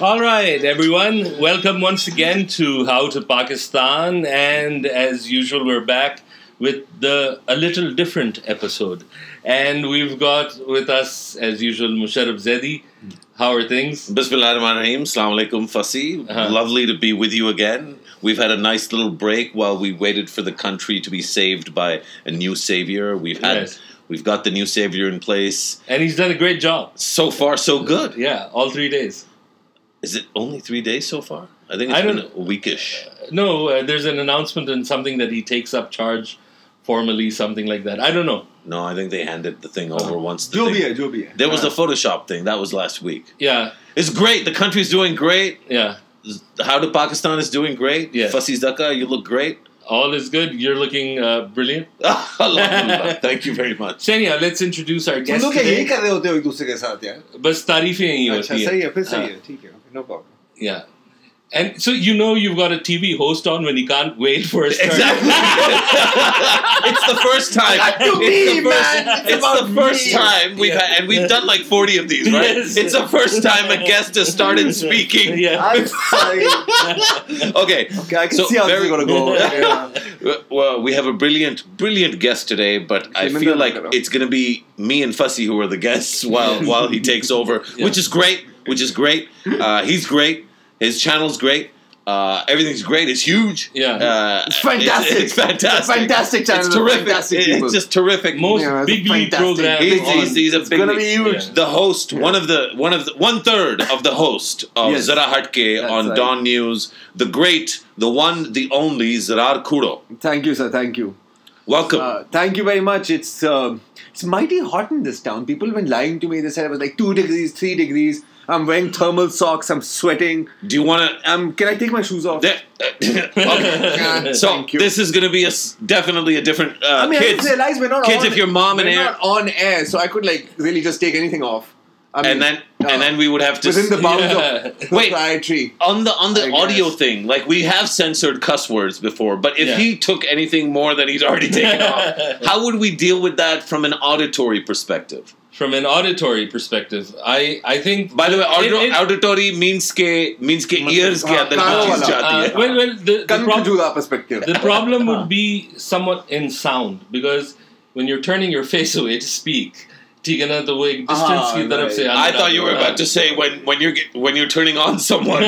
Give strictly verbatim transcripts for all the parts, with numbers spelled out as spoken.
All right, everyone. Welcome once again to How to Pakistan. And as usual, we're back with the a little different episode. And we've got with us, as usual, Musharraf Zaidi. How are things? Bismillahirrahmanirrahim. Assalamu alaikum, Fasi. Uh-huh. Lovely to be with you again. We've had a nice little break while we waited for the country to be saved by a new savior. We've had... Yes. We've got the new savior in place. And he's done a great job. So far, so good. Yeah, all three days. Is it only three days so far? I think it's I been a weekish. Uh, no, uh, there's an announcement and something that he takes up charge formally, something like that. I don't know. No, I think they handed the thing over uh-huh. once. The Jubia, thing. Jubia. There was uh-huh. the Photoshop thing. That was last week. Yeah. It's great. The country's doing great. Yeah. How to Pakistan is doing great. Yeah. Fasi Zaka, you look great. All is good. You're looking uh, brilliant. Alhamdulillah. Thank you very much. So anyhow, let's introduce our guest today. Bas tareefein hi hoti hain. Achha, sahi hai, theek hai. No problem. Yeah. And so you know you've got a T V host on when he can't wait for a start. Exactly. It's the first time. It's me, the first, man. It's, it's the first me. time we've yeah. had, and we've done like forty of these, right? Yes. It's the first time a guest has started speaking. Yeah. I'm sorry. okay. Okay, I can so see how this is going to go. Yeah. Well, we have a brilliant, brilliant guest today, but I feel like it's going to be me and Fasi who are the guests while while he takes over, yeah. which is great. Which is great. Uh, he's great. His channel's great. Uh, everything's great. It's huge. Yeah, uh, it's fantastic. It's, it's fantastic. It's fantastic channel. It's terrific. Fantastic it, it's just terrific. Most yeah, big league program. He's, he's, he's a it's big league. It's gonna be huge. Yeah. The host, yeah. one of the one of the, one third of the host of yes. Zarrar Hatke on right. Dawn News. The great, the one, the only Zarrar Khuhro. Thank you, sir. Thank you. Welcome. Uh, thank you very much. It's uh, it's mighty hot in this town. People have been lying to me. They said it was like two degrees, three degrees. I'm wearing thermal socks. I'm sweating. Do you want to... Um, can I take my shoes off? There, okay. So, this is going to be a, definitely a different... Uh, I mean, kids, I just realized we're not kids, on... Kids, if your mom we're and... We're not on air, so I could, like, really just take anything off. I mean, and then uh, and then we would have to... Within the bounds yeah. of Wait, proprietary. On the, on the audio thing, like, we have censored cuss words before, but if yeah. he took anything more than he's already taken off, how would we deal with that from an auditory perspective? From an auditory perspective, I, I think... By the way, aud- it, it, auditory means ke, means ke ears ke andar cheez jaati hai. Well, well, the, the, prob- perspective. the problem would be somewhat in sound, because when you're turning your face away to speak... Uh-huh, right. se I thought you were about to say when, when you're when you're turning on someone,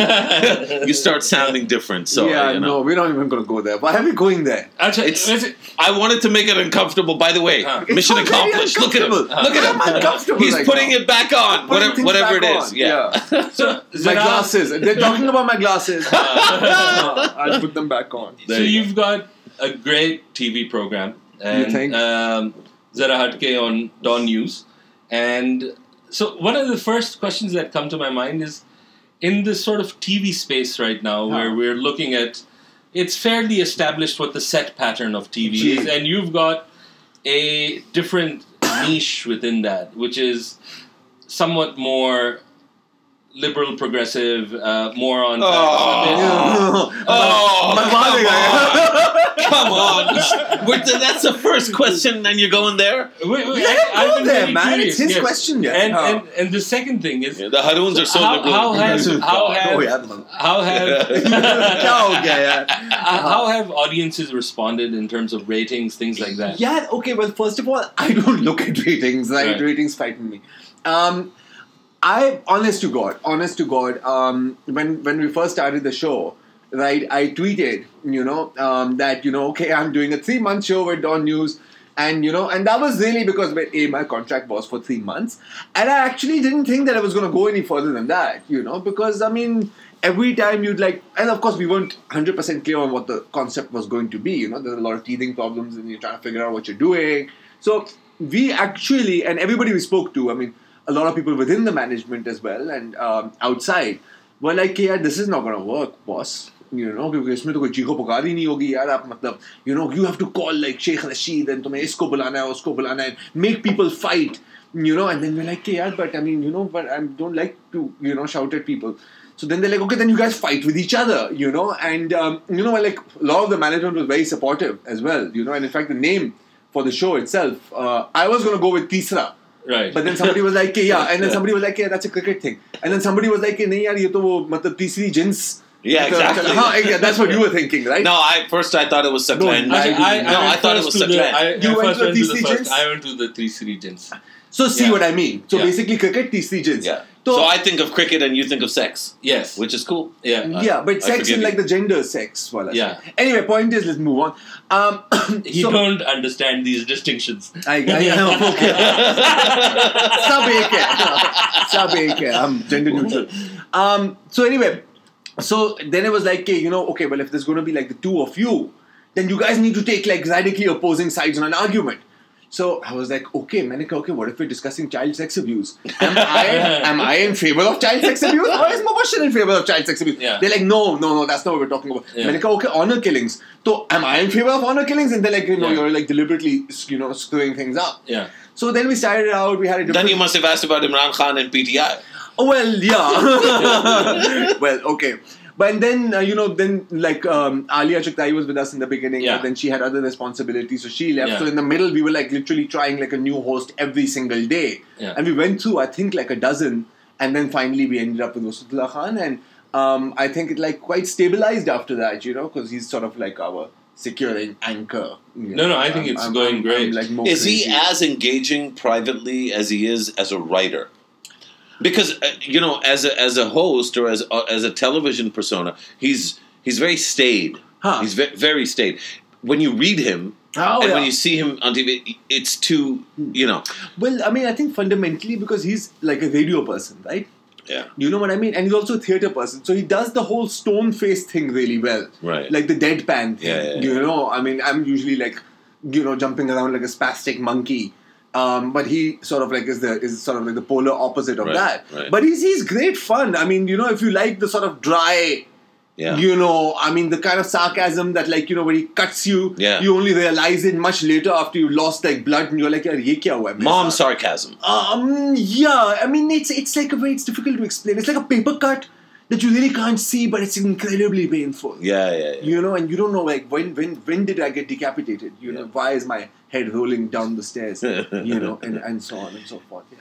you start sounding different. So yeah, you know. No, we're not even going to go there. Why are we going there? Achha, it's, it's, I wanted to make it uncomfortable. By the way, uh, mission accomplished. Look at him. Look at him. Uncomfortable He's right putting now. it back on. Whatever, whatever back it is. On. Yeah. yeah. So, my glasses. They're talking about my glasses. Uh, I'll put them back on. There so you you've go. got a great T V program. And, you think? Um, Zarrar Hatke on Dawn News. And so one of the first questions that come to my mind is, in this sort of T V space right now, yeah. where we're looking at, it's fairly established what the set pattern of T V Gee. is, and you've got a different niche within that, which is somewhat more... liberal, progressive, uh, more on... Oh, oh, oh my come on. Come on. That's the first question, and you're going there? Wait, wait, Let I, him go there, really man. Curious. It's his yes. question. Yeah. And, oh. and and the second thing is... Yeah, the Haroons are so how, liberal. How have... How have... How have, how have audiences responded in terms of ratings, things like that? Yeah, okay, well, first of all, I don't look at ratings. Like, right. Ratings frighten me. Um... I, honest to God, honest to God, um, when when we first started the show, right, I tweeted, you know, um, that, you know, okay, I'm doing a three-month show with Dawn News, and, you know, and that was really because, A, my contract was for three months, and I actually didn't think that I was going to go any further than that, you know, because, I mean, every time you'd like, and of course, we weren't one hundred percent clear on what the concept was going to be, you know, there's a lot of teething problems, and you're trying to figure out what you're doing, so we actually, and everybody we spoke to, I mean, a lot of people within the management as well and um, outside were like, yeah, this is not going to work, boss. You know, because you know, you have to call like Sheikh Rashid and isko bulana hai, usko bulana hai, and make people fight, you know. And then we're like, yeah, but I mean, you know, but I don't like to, you know, shout at people. So then they're like, okay, then you guys fight with each other, you know. And, um, you know, like a lot of the management was very supportive as well, you know. And in fact, the name for the show itself, uh, I was going to go with Tisra. Right. But then somebody was like, hey, yeah. And then somebody was like, yeah, hey, that's a cricket thing. And then somebody was like, hey, nahi yaar, ye to wo, matlab, teesri jins. Yeah, exactly. Huh, yeah, that's what you were thinking, right? No, I first I thought it was Saklan. No, I, I, I, no, I, I thought it was Saklan. You I went to the teesri jins? I went to the teesri jins. So see yeah. what I mean. So yeah. basically cricket, teesri jins. Yeah. So, so I think of cricket and you think of sex. Yes. Which is cool. Yeah. Yeah, I, but I sex in like the gender sex. Well, yeah. Say. Anyway, point is, let's move on. Um, he so, don't understand these distinctions. I, I know. Okay. Sab ek hai. Sab ek hai. I'm gender neutral. Um, so anyway, so then it was like, okay, you know, okay, well, if there's going to be like the two of you, then you guys need to take like radically opposing sides on an argument. So I was like, okay, I said, okay, what if we're discussing child sex abuse? Am I, am I in favor of child sex abuse? Or is Mubashir in favor of child sex abuse? Yeah. They're like, no, no, no, that's not what we're talking about. I said, okay, honor killings. So am I in favor of honor killings? And they're like, you know, yeah. you're like deliberately, you know, screwing things up. Yeah. So then we started out, we had a different... Then you must have asked about Imran Khan and P T I. Oh, well, yeah. Well, okay. But then, uh, you know, then like um, Alia Chaktai was with us in the beginning, yeah. but then she had other responsibilities, so she left. Yeah. So in the middle, we were like literally trying like a new host every single day. Yeah. And we went through, I think, like a dozen. And then finally we ended up with Wusatullah Khan. And um, I think it like quite stabilized after that, you know, because he's sort of like our secure anchor. You know? No, no, I think um, it's I'm, going I'm, great. I'm, like, more is crazy. He as engaging privately as he is as a writer? Because uh, you know, as a as a host or as uh, as a television persona, he's he's very staid. Huh. He's ve- very staid. When you read him, oh, and yeah. when you see him on T V, it's too you know. Well, I mean, I think fundamentally because he's like a radio person, right? Yeah. You know what I mean? And he's also a theatre person. So he does the whole stone face thing really well. Right. Like the deadpan thing. Yeah, yeah, yeah. You know, I mean, I'm usually like, you know, jumping around like a spastic monkey. Um, but he sort of like is the is sort of like the polar opposite of right, that. Right. But he's he's great fun. I mean, you know, if you like the sort of dry, yeah. you know, I mean, the kind of sarcasm that like you know when he cuts you, yeah. you only realize it much later after you lost like blood, and you're like, "Yaar, ye kya hua hai?" Mom sarcasm. Um, yeah. I mean, it's it's like a way. It's difficult to explain. It's like a paper cut that you really can't see, but it's incredibly painful. Yeah, yeah, yeah. You know, and you don't know like when when when did I get decapitated? You yeah. know, why is my head rolling down the stairs, you know, and, and so on and so forth. Yeah.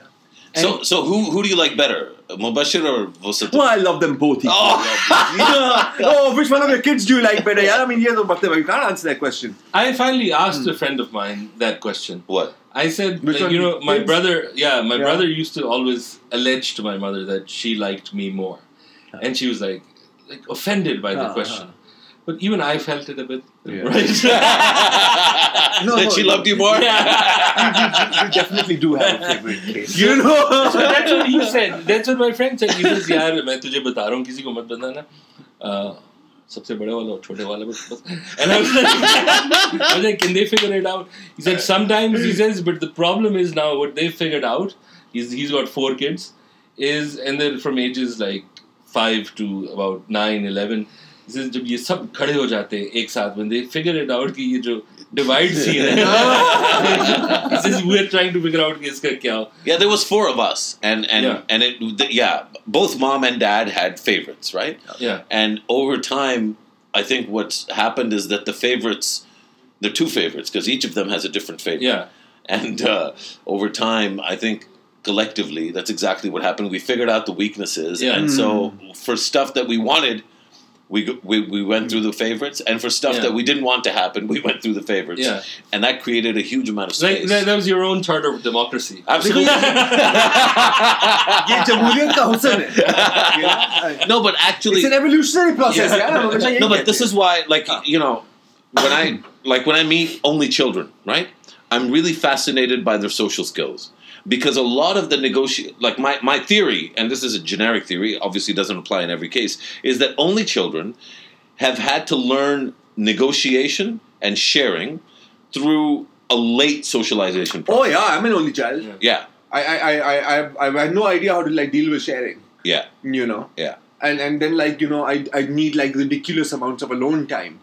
And so, so who who do you like better, Mubashir or Wusatullah? Well, I love them both. Equally. Oh. yeah. oh, which one of your kids do you like better? Yeah, I mean, yeah, you can't answer that question. I finally asked hmm. a friend of mine that question. What? I said, like, you know, my kids? brother. Yeah, my yeah. brother used to always allege to my mother that she liked me more, huh. and she was like, like offended by huh, the question. Huh. But even I felt it a bit, yeah. right? no, that no, she loved you more? Yeah. you, you, you definitely do have a favorite case. You know? So that's what he said. That's what my friend said. He says, yaar, main tujhe bata raha hoon, kisi ko mat batana. Uh, sabse bade wala aur chote wala bas. And I was, like, I was like, can they figure it out? He said, sometimes, he says, but the problem is now what they figured out, is he's got four kids, is, and they're from ages like five to about nine, eleven. He says, when they figure it out, ki ye jo divide scene hai. He says, we're trying to figure out ki iska kya. Yeah, there was four of us. And, and, yeah. and it, the, yeah, both mom and dad had favorites, right? Yeah. And over time, I think what's happened is that the favorites, the two favorites, because each of them has a different favorite. Yeah. And uh, over time, I think collectively, that's exactly what happened. We figured out the weaknesses. Yeah. And mm. so for stuff that we wanted... We, we we went through the favorites, and for stuff yeah. that we didn't want to happen, we went through the favorites, yeah. and that created a huge amount of space. Like, that, that was your own charter of democracy. Absolutely. No, but actually, it's an evolutionary process. Yeah. No, but this is why, like you know, when I like when I meet only children, right? I'm really fascinated by their social skills. Because a lot of the negotiate, like my, my theory, and this is a generic theory, obviously doesn't apply in every case, is that only children have had to learn negotiation and sharing through a late socialization process. Oh yeah, I'm an only child. Yeah, yeah. I, I, I, I, I have no idea how to like deal with sharing. Yeah, you know. Yeah, and and then like you know, I I need like ridiculous amounts of alone time.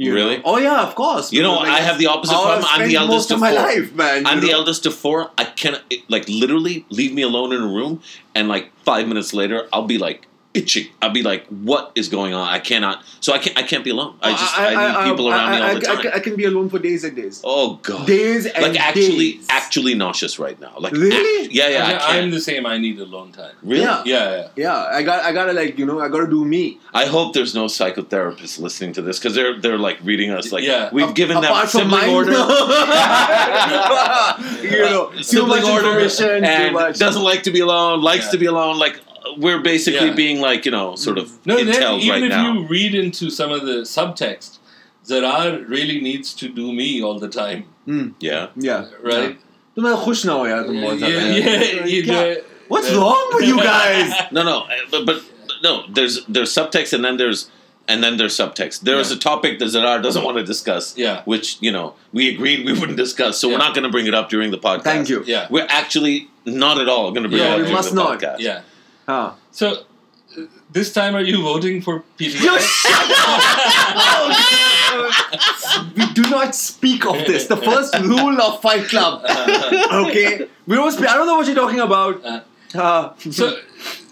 You really? Know? Oh yeah, of course. You know, like, I have the opposite problem. I'm the eldest of, of four. Life, man, I'm know? the eldest of four. I can like literally leave me alone in a room, and like five minutes later, I'll be like itching. I'll be like, what is going on? I cannot. So I can't, I can't be alone. I just, I, I, I need people I, around I, me all I, the time. I, I can be alone for days and days. Oh, God. Days and days. Like, actually, days. actually nauseous right now. Like, really? Act, yeah, yeah, I, I can't. I'm the same. I need a long time. Really? Yeah. Yeah, yeah. Yeah, I got, I gotta, like, you know, I gotta do me. I hope there's no psychotherapists listening to this, because they're, they're, like, reading us. Like, yeah. we've a- given them sibling order. You know, sibling order. And much. Doesn't like to be alone, likes yeah. to be alone, like, we're basically yeah. being like, you know, sort of no, intel right if now. Even if you read into some of the subtext, Zarrar really needs to do me all the time. Mm. Yeah. Yeah. Right? What's wrong with you guys? No, no. But, but no, there's there's subtext and then there's and then there's subtext. There yeah. is a topic that Zarrar doesn't want to discuss, yeah. which, you know, we agreed we wouldn't discuss, so yeah. we're not going to bring it up during the podcast. Thank you. Yeah. We're actually not at all going to bring yeah, it up during must the not. podcast. Yeah. Huh. So, uh, this time are you voting for P T I? Yo, shut up! We do not speak of this. The first rule of Fight Club. Okay? We don't speak. I don't know what you're talking about. Uh, so,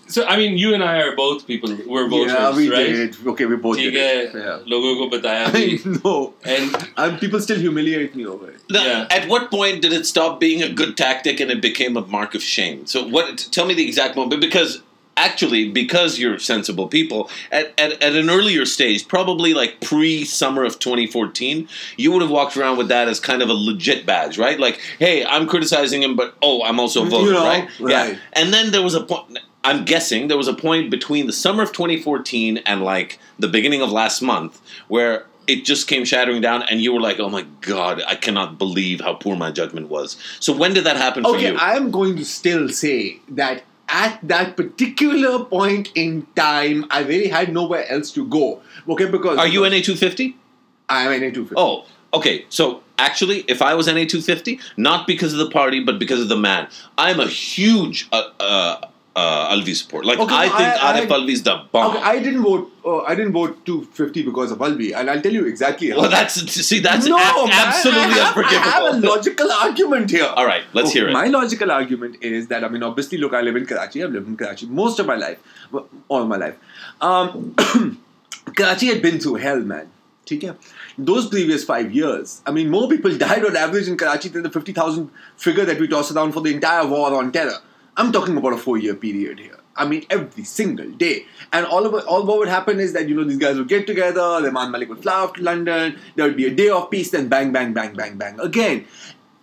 so, I mean, you and I are both people. We're voters, yeah, we right? Did. Okay, we both did it. Yeah. Logo ko bataya bhi. No. And I'm, people still humiliate me over it. Now, yeah. At what point did it stop being a good tactic and it became a mark of shame? So what? Tell me the exact moment. Because actually, because you're sensible people, at, at, at an earlier stage, probably like pre-summer of twenty fourteen, you would have walked around with that as kind of a legit badge, right? Like, hey, I'm criticizing him, but oh, I'm also a voter, you know, right? right? Yeah. And then there was a point... I'm guessing there was a point between the summer of twenty fourteen and, like, the beginning of last month where it just came shattering down and you were like, oh, my God, I cannot believe how poor my judgment was. So when did that happen okay, for you? Okay, I'm going to still say that at that particular point in time, I really had nowhere else to go. Okay, because... Are you N A two fifty? I'm N A two fifty. Oh, okay, so... Actually, if I was N A two fifty, not because of the party, but because of the man. I'm a huge... Uh, uh, Uh, Alvi support. Like, okay, I think I, Arif I, Alvi's the bomb. Okay, I didn't vote uh, I didn't vote two fifty because of Alvi, and I'll tell you exactly how. Well, that's, see, that's no, a- absolutely I have, unforgivable. I have a logical argument here. All right, let's okay, hear it. My logical argument is that, I mean, obviously, look, I live in Karachi. I've lived in Karachi most of my life. All my life. Um, Karachi had been through hell, man. Those previous five years, I mean, more people died on average in Karachi than the fifty thousand figure that we tossed down for the entire war on terror. I'm talking about a four-year period here. I mean, every single day. And all of all what would happen is that, you know, these guys would get together, Rehman Malik would fly off to London, there would be a day of peace, then bang, bang, bang, bang, bang. Again,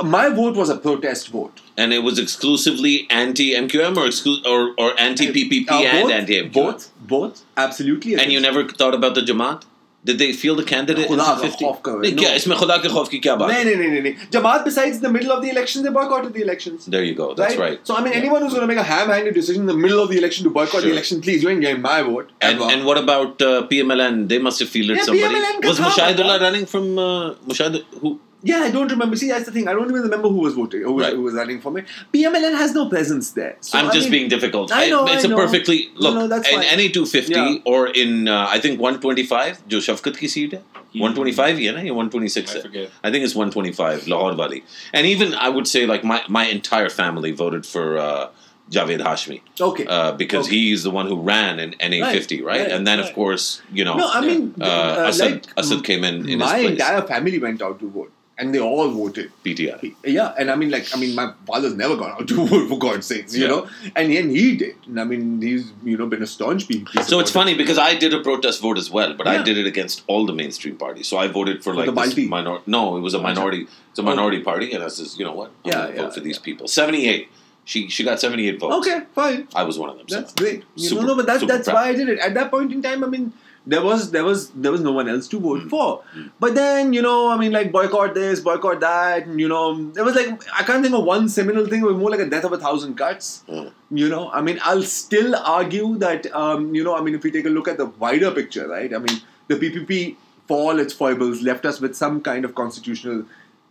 my vote was a protest vote. And it was exclusively anti-M Q M or exclu- or, or anti-P P P uh, and both, anti-M Q M? Both, both, absolutely. And you never thought about the Jamaat? Did they feel the candidate in fifty? No. Jamaat, besides the middle of the election, they boycotted the elections. There you go. That's right. right. So, I mean, yeah. anyone who's going to make a ham-handed decision in the middle of the election to boycott sure. the election, please, you ain't getting my vote. And, and what about uh, P M L N? They must have fielded yeah, somebody. P M L N was Mushahidullah running from... Uh, Mushahidullah? Who? Yeah, I don't remember. See, that's the thing. I don't even remember who was voting, who was, right. who was running for me. P M L N has no presence there. So, I'm I just mean, being difficult. I know, I, It's I know. a perfectly... Look, no, no, in N A two fifty yeah. or in, uh, I think, one twenty-five, jo Shafkat ki seat hai, one twenty-five, yeah, na, one twenty-six. I forget. I think it's one twenty-five, Lahore Wali. And even, I would say, like, my, my entire family voted for... Uh, Javed Hashmi. Okay. Uh, because okay. he's the one who ran in N A fifty, right? right? right and then, right. of course, you know, no, I mean, uh, uh, Asad, like, Asad came in, in my his place. Entire family went out to vote. And they all voted. P T I. Yeah. And I mean, like, I mean, my father's never gone out to vote, for God's sakes, you yeah. know? And he, and he did. And I mean, he's, you know, been a staunch P P P supporter. So it's funny because I did a protest vote as well, but yeah. I did it against all the mainstream parties. So I voted for, for like, this minor- no, it was a minority, it's a minority okay. party. And I says, you know what? I'm yeah, going to yeah, vote for yeah. these people. seventy-eight. She she got seventy-eight votes. Okay, fine. I was one of them. That's so great. You super, know, no, but that's that's proud. Why I did it. At that point in time, I mean, there was there was there was no one else to vote mm. for. Mm. But then, you know, I mean, like boycott this, boycott that, and, you know, it was like I can't think of one seminal thing. It was more like a death of a thousand cuts. Mm. You know, I mean, I'll still argue that um, you know, I mean, if we take a look at the wider picture, right? I mean, the P P P, for all its foibles, left us with some kind of constitutional.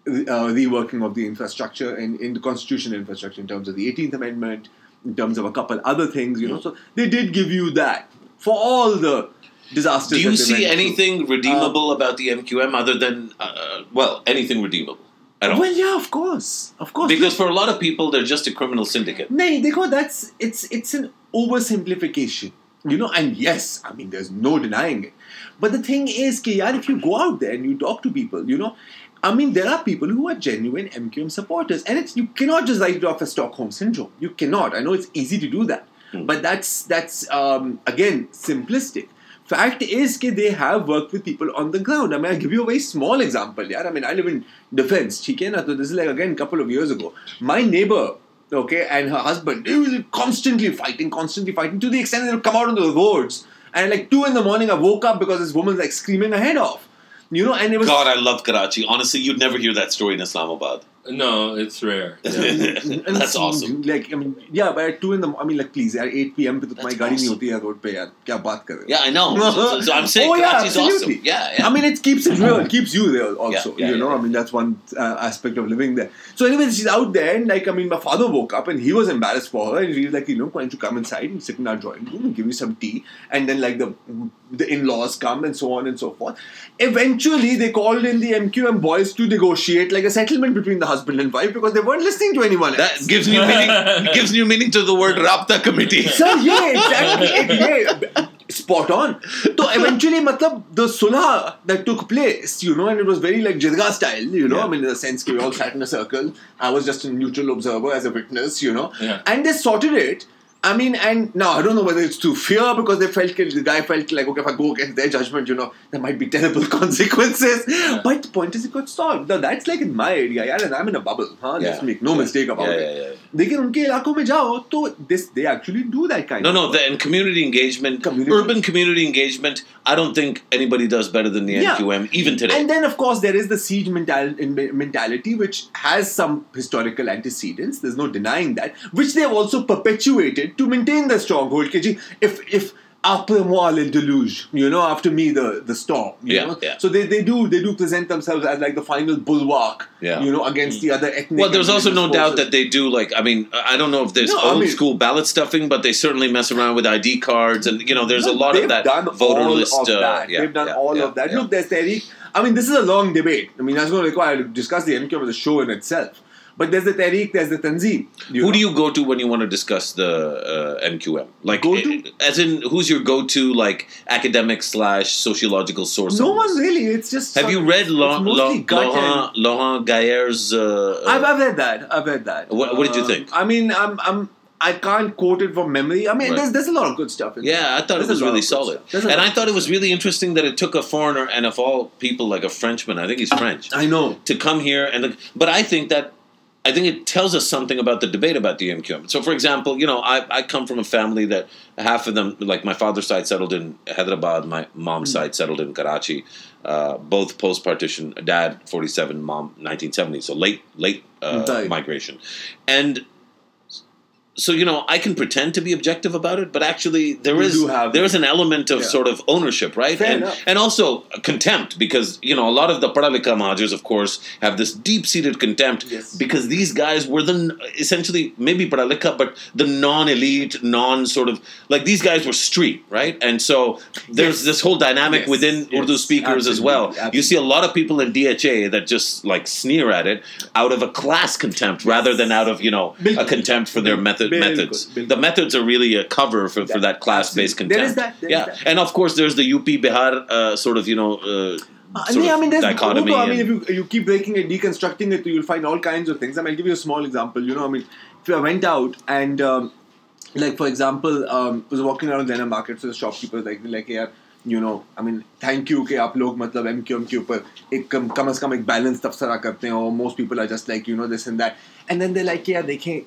Uh, reworking of the infrastructure and in, in the constitutional infrastructure in terms of the eighteenth Amendment, in terms of a couple other things, you know. So they did give you that for all the disasters. Do you see anything through. redeemable um, about the M Q M other than, uh, well, anything redeemable at all? Well, yeah, of course, of course. Because for a lot of people, they're just a criminal syndicate. No, they go. That's it's it's an oversimplification. You know, and yes, I mean, there's no denying it. But the thing is, ki, yaar, if you go out there and you talk to people, you know, I mean, there are people who are genuine M Q M supporters. And it's you cannot just write it off as Stockholm Syndrome. You cannot. I know it's easy to do that. Mm. But that's, that's um, again, simplistic. Fact is that they have worked with people on the ground. I mean, I'll give you a very small example. Yaar. I mean, I live in defense. This is like, again, a couple of years ago. My neighbor... Okay, and her husband, they were constantly fighting, constantly fighting to the extent that they'll come out on the roads. And like two in the morning, I woke up because this woman's like screaming her head off. You know, and it was. God, I love Karachi. Honestly, you'd never hear that story in Islamabad. No, it's rare. Yeah. and, and That's awesome. Like, I mean, yeah, but at two in the morning, I mean, like, please, at eight p.m., pe to tumhari gaadi nahi hoti hai road pe, yaar. Kya baat kar rahe ho? Yeah, I know. So, so I'm saying oh, Karachi's yeah, awesome. Yeah, yeah. I mean, it keeps it real. It keeps you there also. Yeah, yeah, you know, yeah, yeah. I mean, that's one uh, aspect of living there. So, anyway, she's out there, and like, I mean, my father woke up and he was embarrassed for her, and she was like, you know, why don't you come inside and sit in our drawing room and give you some tea? And then, like, the the in-laws come and so on and so forth. Eventually, they called in the M Q M boys to negotiate like a settlement between the husband and wife because they weren't listening to anyone else. That gives new meaning, gives new meaning to the word Rapta Committee. Sir, yeah, exactly. Yeah. Spot on. So eventually, matlab, the sulah that took place, you know, and it was very like Jirga style, you know, yeah. I mean, in the sense that we all sat in a circle. I was just a neutral observer as a witness, you know, yeah. And they sorted it. I mean, and now I don't know whether it's through fear because they felt the guy felt like, okay, if I go against their judgment, you know, there might be terrible consequences. Yeah. But the point is, it got solved. Now that's like in my area, yeah, and I'm in a bubble. Huh? Yeah. Let's make no yeah. mistake about yeah, yeah, yeah. it. Lekin unke ilakon mein jao, to this they actually do that kind. No, of No, no, the and community engagement, community. urban community engagement. I don't think anybody does better than the yeah. M Q M even today. And then, of course, there is the siege mentality, which has some historical antecedents. There's no denying that, which they have also perpetuated. To maintain the stronghold, K G, if if après moi le deluge, you know, after me the, the storm, you yeah, know. Yeah. So they, they do they do present themselves as like the final bulwark, yeah. you know, against the other ethnic. Well, there's also no forces. doubt that they do like. I mean, I don't know if there's no, old I mean, school ballot stuffing, but they certainly mess around with I D cards, and you know, there's no, a lot of that voter list. Of that. Uh, yeah, they've done yeah, all yeah, of that. Yeah. Look, there's Tehreek. I mean, this is a long debate. I mean, that's going to require to discuss the M Q M as a show in itself. But there's the Tariq, there's the Tanzeen. Who know? do you go to when you want to discuss the uh, M Q M? Like, go to? As in, who's your go-to, like, academic slash sociological source? No one really. It's just... Have you read Laurent Laurent Laurent Gaillard's... Uh, I've, I've read that. I've read that. What, what did you think? Uh, I mean, I'm... I'm I can't quote it from memory. I mean, right. there's, there's a lot of good stuff in yeah, there. Yeah, I thought there's it was really solid. And I thought it was really interesting that it took a foreigner, and of all people, like a Frenchman, I think he's French. I know. To come here and... Look, but I think that... I think it tells us something about the debate about the M Q M. So, for example, you know, I, I come from a family that half of them, like my father's side settled in Hyderabad, my mom's mm. side settled in Karachi, uh, both post-partition, dad forty-seven, mom nineteen seventy, so late, late uh, migration. And... So, you know, I can pretend to be objective about it, but actually there you is there it. is an element of yeah. sort of ownership, right? Fair and enough. And also contempt because, you know, a lot of the Padha Likha Mahajers, of course, have this deep-seated contempt yes. because these guys were the, essentially, maybe Padha Likha, but the non-elite, non-sort of, like these guys were street, right? And so there's yes. this whole dynamic yes. within yes. Urdu speakers Absolutely. as well. Absolutely. You see a lot of people in D H A that just like sneer at it out of a class contempt yes. rather than out of, you know, a contempt for their method. Methods. Bilkul, bilkul. The methods are really a cover for, for that class-based contempt. There is that. There yeah, is that. And of course, there's the U P Bihar uh, sort of, you know, uh, uh, sort yeah, of I mean, dichotomy. I mean, if you, you keep breaking it, deconstructing it, you'll find all kinds of things. I mean, I'll give you a small example. You know, I mean, if I went out and, um, like, for example, um, I was walking around the market, so the shopkeeper like, like, yeah, you know, I mean, thank you that you guys, matlab M Q M ke upar ek kam kam as kam ek balanced tafsira karte hain, or most people are just like, you know, this and that. And then they're like, yeah, dekhen.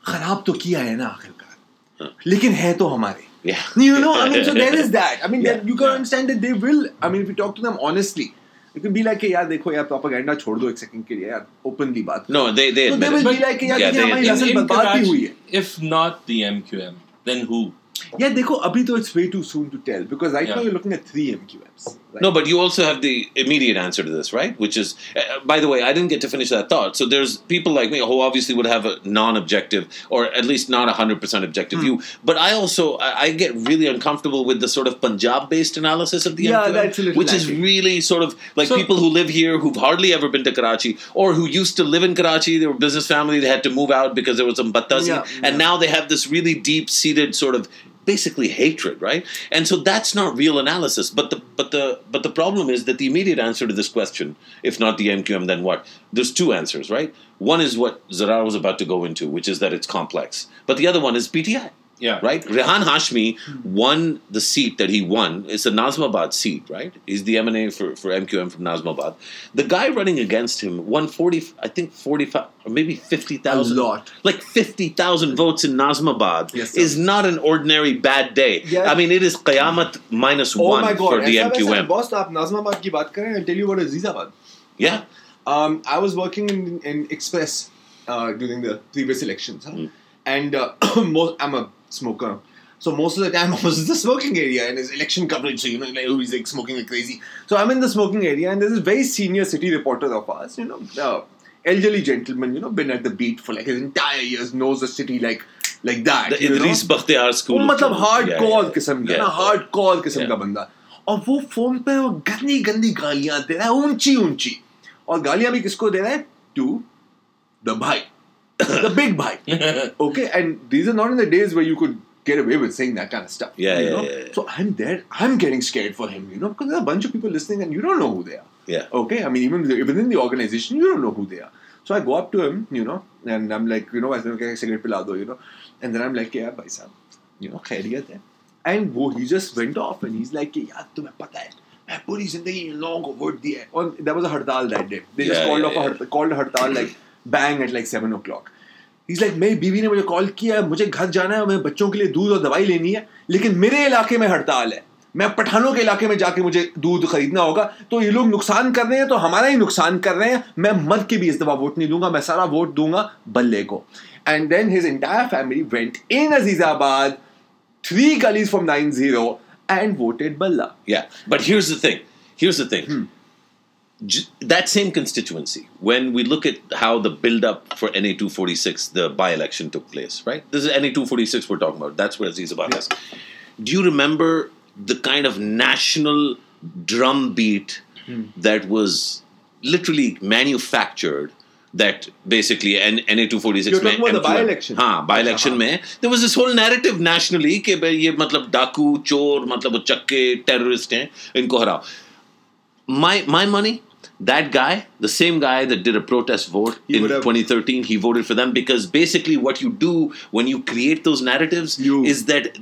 खराब तो किया है ना आखिरकार लेकिन है तो हमारे you know I mean so there is that I mean yeah. you can yeah. understand that they will I mean if you talk to them honestly it could be like यार देखो यार propaganda छोड़ दो एक second के लिए यार openly बात no they they so they will be like यार yeah, हमारी नस्ल बर्बाद भी हुई है if not the M Q M then who Yeah, देखो अभी तो it's way too soon to tell because right yeah. now you're looking at three M Q Ms. Right? No, but you also have the immediate answer to this, right? Which is, uh, by the way, I didn't get to finish that thought. So there's people like me who obviously would have a non-objective or at least not a hundred percent objective mm. view. But I also I, I get really uncomfortable with the sort of Punjab-based analysis of the yeah, M Q M, that's a little which lacking. Is really sort of like so, people who live here who've hardly ever been to Karachi or who used to live in Karachi. They were a business family. They had to move out because there was some batazi, yeah, and yeah. now they have this really deep-seated sort of basically hatred, right? And so that's not real analysis. But the but the but the problem is that the immediate answer to this question, if not the M Q M, then what? There's two answers, right? One is what Zarrar was about to go into, which is that it's complex. But the other one is P T I. Yeah. Right? Rehan Hashmi won the seat that he won. It's a Nazmabad seat, right? He's the M N A for, for M Q M from Nazmabad. The guy running against him won forty, I think forty-five, or maybe fifty thousand. A lot. Like fifty thousand votes in Nazmabad yes, is not an ordinary bad day. Yes. I mean, it is Qiyamat minus oh one for the M Q M. Oh my God. Boss, aap Nazmabad ki baat kare, I'll tell you about Azizabad. Yeah. Um, I was working in, in Express uh, during the previous elections. Huh? Mm. And uh, most, I'm a smoker. So most of the time I was in the smoking area and there's election coverage, so you know, like, oh, he's like smoking like crazy. So I'm in the smoking area and there's a very senior city reporter of ours, you know, uh, elderly gentleman, you know, been at the beat for like his entire years, knows the city like like that. The Idris Bakhtiyar school. Oh, matlab hardcore kisam ka, na hardcore kisam ka banda. Aur wo phone pe wo gandi gandi gaaliyan de raha hai, unchi unchi. Aur gaaliyan bhi kisko de raha hai? To the bhai. The big bhai. Okay, and these are not in the days where you could get away with saying that kind of stuff. Yeah, you know? yeah, yeah, yeah. So I'm there, I'm getting scared for him, you know, because there are a bunch of people listening and you don't know who they are. Yeah. Okay, I mean, even within the organization, you don't know who they are. So I go up to him, you know, and I'm like, you know, I said, okay, cigarette pila do, you know. And then I'm like, yeah, bhai sahab, you know, khairiyat hai. And wo, he just went off and he's like, yaar, tumhe pata hai. Main puri zindagi in log ko vote diya hai. And there was a hartal that day. They just yeah, called yeah, off yeah. a hartal, called a hartal like, bang at like seven o'clock. He's like, मेरी बीवी ने मुझे call किया है, मुझे घर जाना है, मुझे बच्चों के लिए दूध और दवाई लेनी है, लेकिन मेरे इलाके में हड़ताल है, मैं पठानों के इलाके में जाके मुझे दूध खरीदना होगा, तो ये लोग नुकसान कर रहे हैं, तो हमारा ही नुकसान कर रहे हैं, मैं मर्द के भी इस दफा वोट नहीं दूंगा, मैं सारा वोट दूंगा बल्ले को. And then his entire family went in Azizabad, three gullies from nine zero, and voted Balla. Yeah, but here's the thing, here's the thing. Hmm. That same constituency, when we look at how the build-up for N A two forty-six, the by-election took place, right? This is N A two forty-six we're talking about. That's where Azizabad is. Do you remember the kind of national drumbeat hmm. that was literally manufactured that basically N A two forty-six... You're talking about M Q M, the by-election. Haan, by-election mein, there was this whole narrative nationally that this means daku, chor, matlab chakke, terrorists, inko harao. My, my money... That guy, the same guy that did a protest vote he in twenty thirteen, he voted for them because basically what you do when you create those narratives you. is that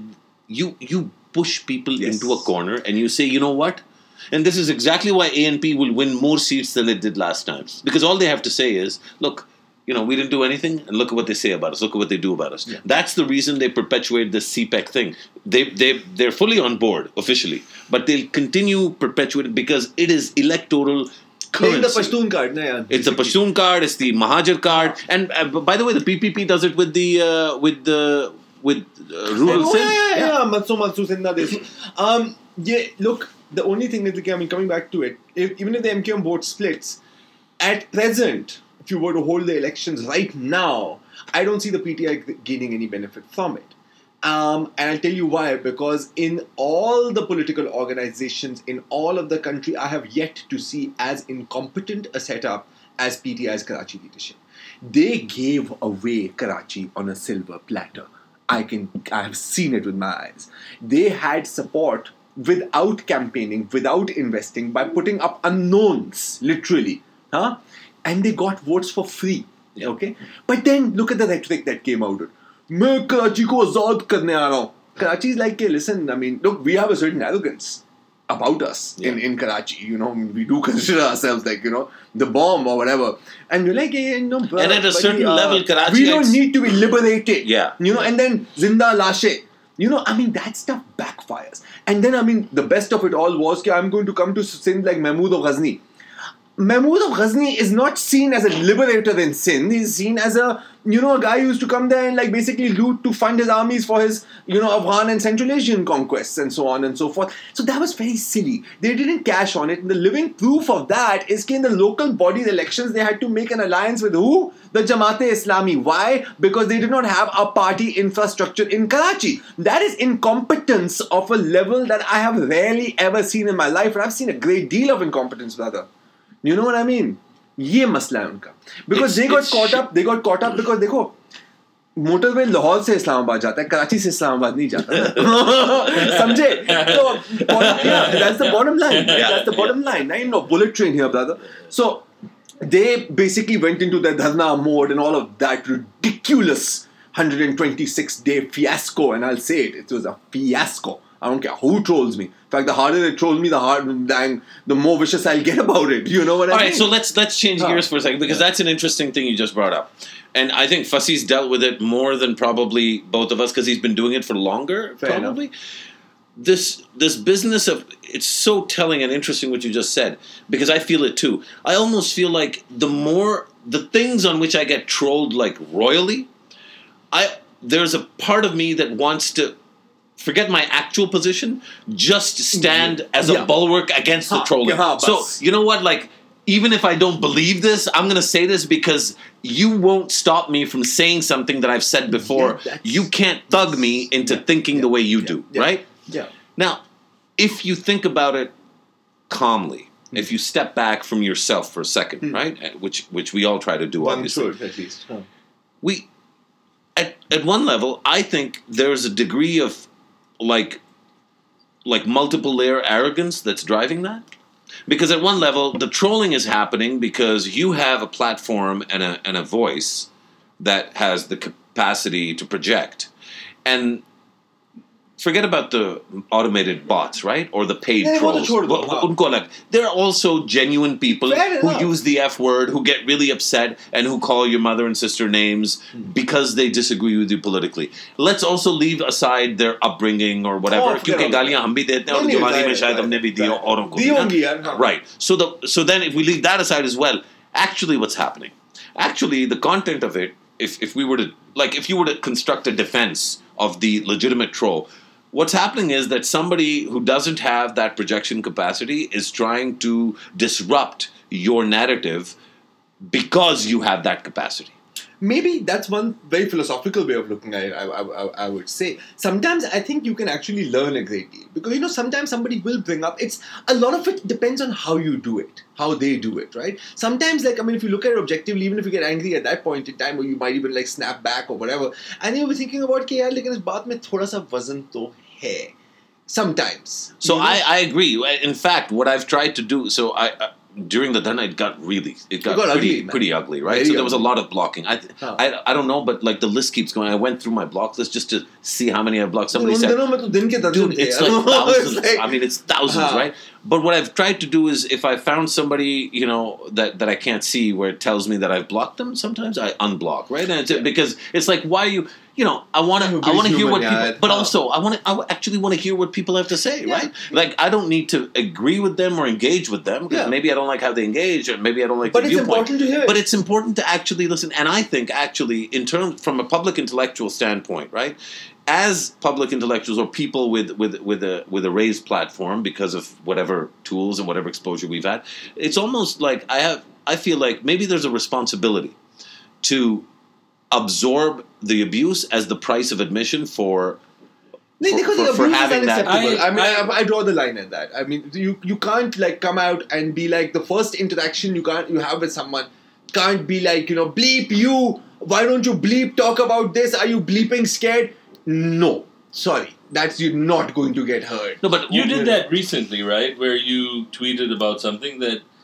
you you push people yes. into a corner and you say, you know what? And this is exactly why A N P will win more seats than they did last time. Because all they have to say is, look, you know, we didn't do anything and look at what they say about us. Look at what they do about us. Yeah. That's the reason they perpetuate this C PAC thing. They, they, they're fully on board officially, but they'll continue perpetuating because it is electoral currency. It's the Pashtun card. No, yeah. It's the Pashtun card. It's the Mahajer card. And uh, by the way, the P P P does it with the uh, with the with uh, rural Sindh. Oh, yeah, yeah, yeah. Matsu Matsu Sindha Desu. Um, yeah. Look, the only thing is, I mean, coming back to it, if, even if the M Q M vote splits, at present, if you were to hold the elections right now, I don't see the P T I gaining any benefit from it. Um, and I'll tell you why, because in all the political organizations in all of the country, I have yet to see as incompetent a setup as P T I's Karachi leadership. They gave away Karachi on a silver platter. I can, I have seen it with my eyes. They had support without campaigning, without investing, by putting up unknowns, literally. Huh? And they got votes for free. Okay? But then look at the rhetoric that came out of it. मैं कराची को आजाद करने आ रहा हूँ. Karachi is like, hey, listen, I mean, look, we have a certain arrogance about us yeah. in, in Karachi, you know, we do consider ourselves like, you know, the bomb or whatever. And you're like, hey, no, bro. And at a certain uh, level, Karachi... We don't ex- need to be liberated. Yeah. You know, and then Zinda Lashe. You know, I mean, that stuff backfires. And then, I mean, the best of it all was that I'm going to come to Sindh like Mahmood of Ghazni. Mahmood of Ghazni is not seen as a liberator in Sindh. He's seen as a, you know, a guy who used to come there and like basically loot to fund his armies for his, you know, Afghan and Central Asian conquests and so on and so forth. So that was very silly. They didn't cash on it. And the living proof of that is that in the local bodies elections, they had to make an alliance with who? The Jamaat-e-Islami. Why? Because they did not have a party infrastructure in Karachi. That is incompetence of a level that I have rarely ever seen in my life. And I've seen a great deal of incompetence, brother. You know what I mean? Ye masla hai unka. Because it's, they got caught sh- up. They got caught up because, dekho, motorway Lahore से इस्लामाबाद जाता है, कराची से इस्लामाबाद नहीं जाता, समझे? तो bottom line, I'm no bullet train here brother. So they basically went into the dharna mode and all of that ridiculous one hundred twenty-six day fiasco, and I'll say it, it was a fiasco. I don't care who trolls me. In fact, the harder they troll me, the harder, dang, the more vicious I'll get about it. You know what I mean? All right, so let's let's change huh. gears for a second, because that's an interesting thing you just brought up. And I think Fasi's dealt with it more than probably both of us, because he's been doing it for longer, Fair probably. Enough. This this business of, it's so telling and interesting what you just said, because I feel it too. I almost feel like the more, the things on which I get trolled like royally, I there's a part of me that wants to forget my actual position, just stand as a yeah. bulwark against ha, the trolling. Yeah, so, you know what, like, even if I don't believe this, I'm going to say this because you won't stop me from saying something that I've said before. Yeah, you can't thug me into yeah, thinking yeah, the way you yeah, do, yeah, right? Yeah. Now, if you think about it calmly, mm-hmm. if you step back from yourself for a second, mm-hmm. right, which which we all try to do, One obviously. Truth, at least. Huh. We... At, at one level, I think there's a degree of, like, like multiple layer arrogance that's driving that. Because at one level, the trolling is happening because you have a platform and a and a voice that has the capacity to project. And forget about the automated bots, right? Or the paid yeah, trolls. The there are also genuine people who use the F word, who get really upset, and who call your mother and sister names mm. because they disagree with you politically. Let's also leave aside their upbringing or whatever. Right. So the so then if we leave that aside as well, actually what's happening? Actually, the content of it, if if we were to like if you were to construct a defense of the legitimate troll, what's happening is that somebody who doesn't have that projection capacity is trying to disrupt your narrative because you have that capacity. Maybe that's one very philosophical way of looking at it, I, I, I would say. Sometimes I think you can actually learn a great deal. Because, you know, sometimes somebody will bring up, it's a lot of it depends on how you do it, how they do it, right? Sometimes, like, I mean, if you look at it objectively, even if you get angry at that point in time, or you might even, like, snap back or whatever, and you'll be thinking about, okay, yeah, lekin is baat mein thoda sa wazan to hai. Sometimes. So you know? I, I agree. In fact, what I've tried to do, so I... I during the then it got really, it got, it got pretty, ugly, pretty ugly, right? Very so there was ugly. A lot of blocking. I, huh. I, I don't know, but like the list keeps going. I went through my block list just to see how many I blocked. Somebody said, dude, it's like thousands. I mean, it's thousands, huh. right? But what I've tried to do is if I found somebody, you know, that, that I can't see where it tells me that I've blocked them, sometimes I unblock, right? And it's, yeah. because it's like, why are you... You know, I want to. I want to hear what people, but also I want to. I actually want to hear what people have to say, yeah. right? Like I don't need to agree with them or engage with them because yeah. maybe I don't like how they engage, or maybe I don't like but the viewpoint. But it's important to hear. But it's important to actually listen. And I think actually, in terms from a public intellectual standpoint, right, as public intellectuals or people with with with a with a raised platform because of whatever tools and whatever exposure we've had, it's almost like I have. I feel like maybe there's a responsibility to absorb the abuse as the price of admission for for, for, for having that. I, I mean, I, I draw the line at that. I mean, you you can't like come out and be like the first interaction you can't you have with someone can't be like, you know, bleep you. Why don't you bleep talk about this? Are you bleeping scared? No, sorry, that's you're not going to get heard. No, but you did that recently, right? Where you tweeted about something that.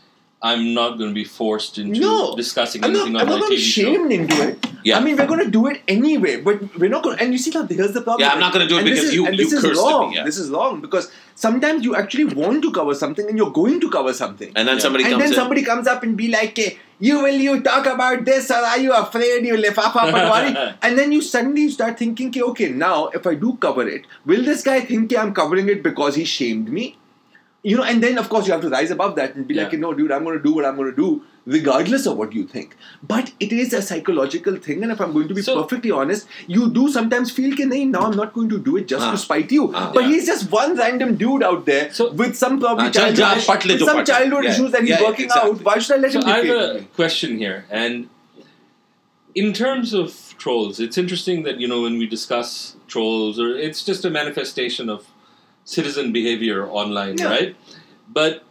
I'm not going to be forced into no, discussing anything not, on I'm my T V show. I'm not going to be shamed into it. Yeah. I mean, we're going to do it anyway. But we're not going to... And you see, now, here's the problem. Yeah, I'm not going to do it because is, you, you cursed wrong. me. Yeah. This is wrong because sometimes you actually want to cover something and you're going to cover something. And then yeah. somebody and comes And then in. somebody comes up and be like, hey, you will you talk about this or are you afraid you lifafa patwari? And then you suddenly start thinking, okay, okay, now if I do cover it, will this guy think I'm covering it because he shamed me? You know, and then, of course, you have to rise above that and be yeah. like, no, dude, I'm going to do what I'm going to do, regardless of what you think. But it is a psychological thing. And if I'm going to be so, perfectly honest, you do sometimes feel that, no, I'm not going to do it just uh, to spite you. Uh, but yeah. he's just one random dude out there so, with some probably uh, childhood, ja, ja, with some patle. childhood yeah. issues that he's yeah, working exactly. out. Why should I let so him I have a me? question here. And in terms of trolls, it's interesting that, you know, when we discuss trolls, or it's just a manifestation of citizen behavior online, yeah. right? But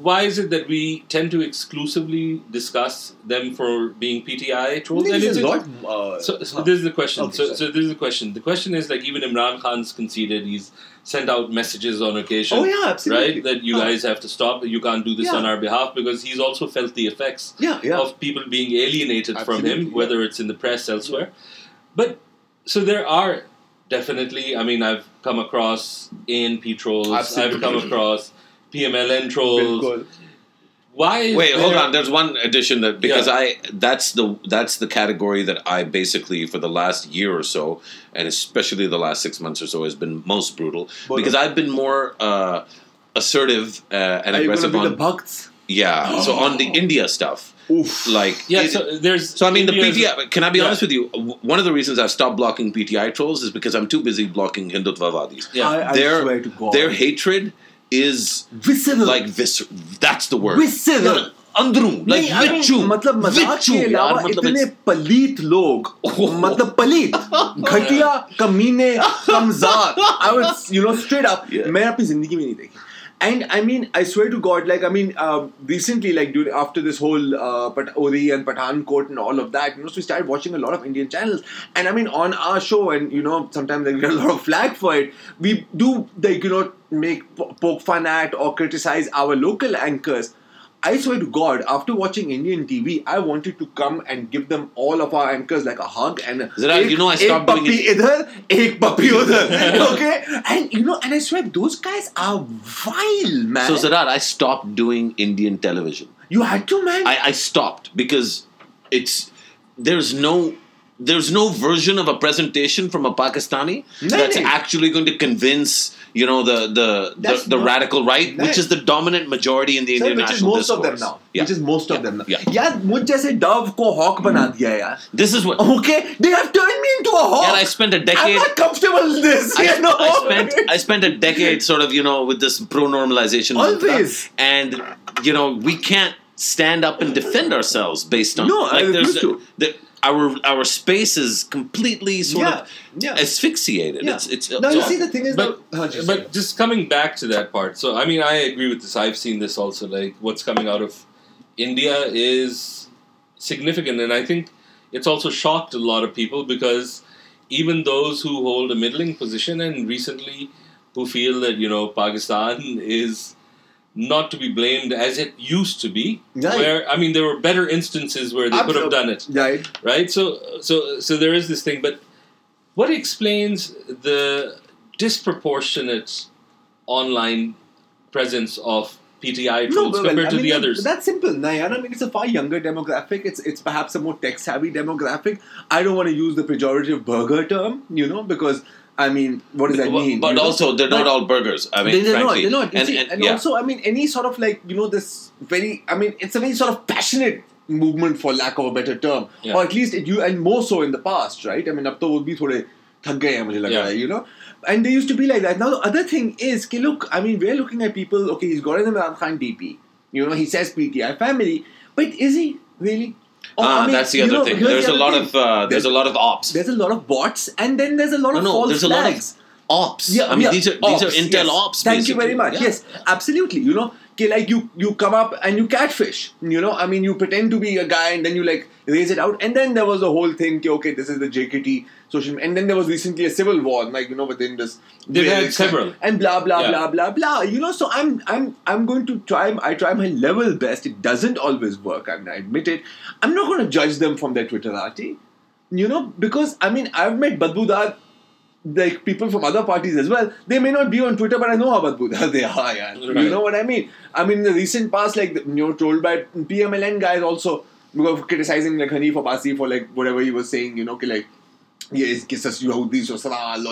why is it that we tend to exclusively discuss them for being P T I trolls? I mean, this is not, uh, so, so this is the question. Okay, so, so this is the question. The question is, like, even Imran Khan's conceded, he's sent out messages on occasion. Oh, yeah, absolutely. Right? That you huh. guys have to stop, you can't do this yeah. on our behalf, because he's also felt the effects yeah, yeah. of people being alienated absolutely, from him, whether yeah. it's in the press, elsewhere. Yeah. But, so there are definitely, I mean, I've come across A N P trolls, absolutely. I've come across P M L N trolls. Why? Wait, hold on. There's one addition that because yeah. I that's the that's the category that I basically for the last year or so, and especially the last six months or so, has been most brutal but because I've been more uh, assertive uh, and are aggressive you gonna be on the Bhakts? Yeah. Oh. So on the India stuff. Oof. Like yeah, it, so there's. So I mean, India's, the P T I. Can I be yeah. honest with you? One of the reasons I stopped blocking P T I trolls is because I'm too busy blocking Hindutvavadis. Yeah, I, I their, swear to God, their hatred is visceral. Like visceral. That's the word. Visceral. Andru. Like vichu. मतलब मजाक के अलावा इतने पलीत लोग. मतलब पलीत. घटिया, कमीने, कमज़ार. I was, you know, straight up. मैंने अपनी ज़िंदगी में नहीं देखी. And I mean, I swear to God, like, I mean, uh, recently, like, dude, after this whole uh, Pat- Ori and Pathankot and all of that, you know, so we started watching a lot of Indian channels. And I mean, on our show, and, you know, sometimes like, we get a lot of flack for it. We do, like, you know, make po- poke fun at or criticize our local anchors. I swear to God, after watching Indian T V, I wanted to come and give them all of our anchors like a hug and a Zarrar, ek, you know, I stopped doing it. Idhar, ek puppy udhar. Okay? And you know, and I swear, those guys are vile, man. So Zarrar, I stopped doing Indian television. You had to, man? I, I stopped because it's there's no there's no version of a presentation from a Pakistani no, that's no. actually going to convince you know, the the, the, the radical right, that, which is the dominant majority in the Indian national discourse. Which is most discourse. of them now. Yeah. Which is most yeah. of them now. Yeah. Yaar, mujh jaise dove ko hawk bana diya hai, yaar. This is what... Okay, they have turned me into a hawk. Yeah, I spent a decade... I'm not comfortable with this. I, you know? I, spent, I spent a decade sort of, you know, with this pro-normalization. Always. And, you know, we can't stand up and defend ourselves based on... No, like, I there's a, the, Our our space is completely sort yeah, of yeah. asphyxiated. Yeah. It's it's. No, you see, the thing is, but, that, but just coming back to that part. So I mean, I agree with this. I've seen this also. Like what's coming out of India is significant, and I think it's also shocked a lot of people because even those who hold a middling position and recently who feel that you know Pakistan is not to be blamed as it used to be. Right. Where I mean, there were better instances where they Absolutely. could have done it. Right. Right. So, so, so there is this thing. But what explains the disproportionate online presence of P T I trolls no, compared well, I to mean, the others? That's simple. Nayan, I mean, it's a far younger demographic. It's it's perhaps a more tech-savvy demographic. I don't want to use the pejorative burger term, you know, because. I mean, what does that mean? But you also, know? they're not but all burgers. I mean, they're, they're frankly. Not, they're not. And, see, and, and yeah. also, I mean, any sort of like, you know, this very, I mean, it's a very sort of passionate movement for lack of a better term. Yeah. Or at least, it, you and more so in the past, right? I mean, ab to wo bhi thode thak gaye hai mujhe lag raha hai, you know? And they used to be like that. Now, the other thing is, ki look, I mean, we're looking at people, okay, he's got an Imran Khan D P. You know, he says P T I family. But is he really... Oh, ah, I mean, that's the other know, thing. There's the other a lot thing. of uh, there's, there's a lot of ops. There's a lot of bots, and then there's a lot no, of no, false there's a flags. Lot of ops. Yeah, I mean yeah, these are ops, these are intel yes. ops. Thank basically. you very much. Yeah. Yes, absolutely. You know, like you you come up and you catfish. You know, I mean, you pretend to be a guy and then you like raise it out. And then there was the whole thing. Okay, this is the J K T social. And then there was recently a civil war, like you know, within this. They had several. And blah blah yeah. blah blah blah. You know, so I'm I'm I'm going to try. I try my level best. It doesn't always work. I mean, I admit it. I'm not going to judge them from their Twitterati. You know, because I mean, I've met Badbudar. Like people from other parties as well, they may not be on Twitter, but I know how badbudar they are. Yeah. Right. You know what I mean? I mean, in the recent past, like you know, trolled by P M L N guys also because criticizing like Hanif Abbasi for like whatever he was saying. You know, like yeah, it's just you have these or